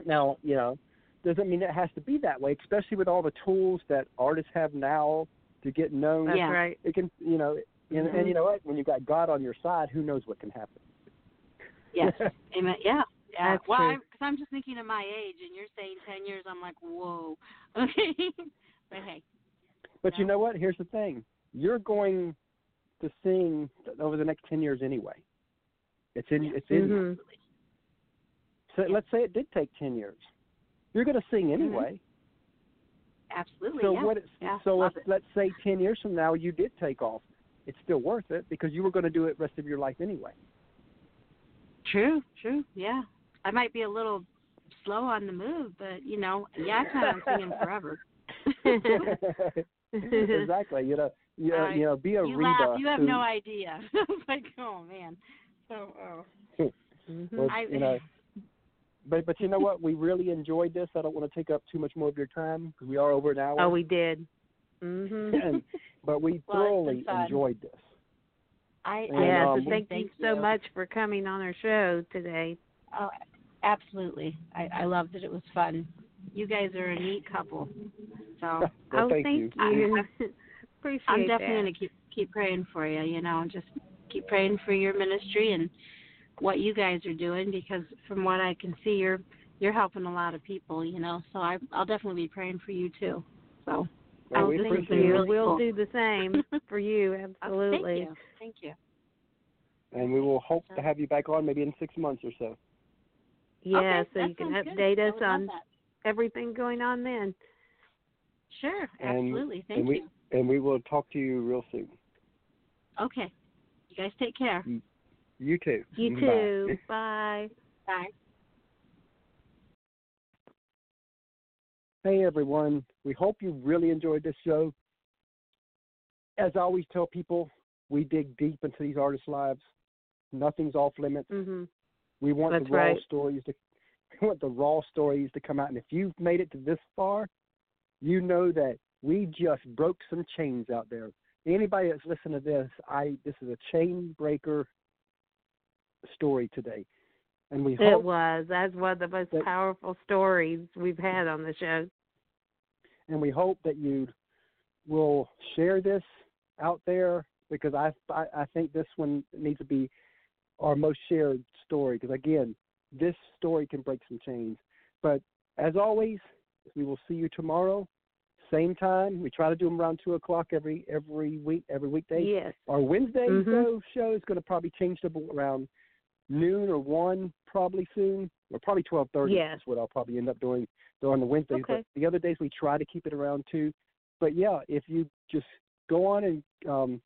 now you know, doesn't mean it has to be that way. Especially with all the tools that artists have now to get known. That's yeah. right. It can, you know, and, and you know what? When you've got God on your side, who knows what can happen? Yes. Amen. Yeah. Yeah. That's well, because I'm just thinking of my age, and you're saying ten years. I'm like, whoa. Okay. But hey. But no. You know what? Here's the thing. You're going to sing over the next ten years anyway. It's in. Yes. It's in. Mm-hmm. So let's say it did take ten years. You're going to sing anyway. Mm-hmm. Absolutely. So yeah. what? It's, yeah, so if, it. let's say ten years from now you did take off. It's still worth it because you were going to do it the rest of your life anyway. True. True. Yeah. I might be a little slow on the move, but you know, yeah, I plan on singing forever. Exactly. You know. You, uh, you know, be a you Reba. Laugh. You have who, no idea. Like, oh man. So, oh. Well, I, you know, but but you know what? We really enjoyed this. I don't want to take up too much more of your time because we are over an hour. Oh, we did. Mm-hmm. And, but we well, thoroughly enjoyed this. I and, yeah. Um, so thank, thank you so you. much for coming on our show today. Oh, absolutely. I, I loved it. It was fun. You guys are a neat couple. So, well, oh, thank, thank you. you. Appreciate I'm definitely that. gonna keep keep praying for you. You know, just keep praying for your ministry and what you guys are doing, because from what I can see, you're you're helping a lot of people. You know, so I, I'll definitely be praying for you too. So well, we appreciate you. Really we'll cool. do the same for you. Absolutely. Oh, thank you. Thank you. And we will hope to have you back on maybe in six months or so. Yeah, okay, so you can update good. us on everything going on then. Sure, absolutely. And, thank and you. We, And we will talk to you real soon. Okay. You guys take care. You too. You too. Bye. Bye. Hey, everyone. We hope you really enjoyed this show. As I always tell people, we dig deep into these artists' lives. Nothing's off limits. Mm-hmm. We want That's the raw right. stories to we want the raw stories to come out. And if you've made it to this far, you know that we just broke some chains out there. Anybody that's listening to this, I this is a chain breaker story today, and we it was that's one of the most that, powerful stories we've had on the show. And we hope that you will share this out there, because I I, I think this one needs to be our most shared story. Because again, this story can break some chains. But as always, we will see you tomorrow. Same time. We try to do them around two o'clock every every week, every weekday. Yes. Our Wednesday mm-hmm. show, show is going to probably change to around noon or one, probably soon, or probably twelve thirty. Yes. Is what I'll probably end up doing on the Wednesdays. Okay. But the other days we try to keep it around two. But yeah, if you just go on and um,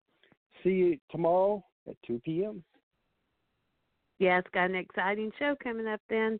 see you tomorrow at two p.m. Yeah, it's got an exciting show coming up then.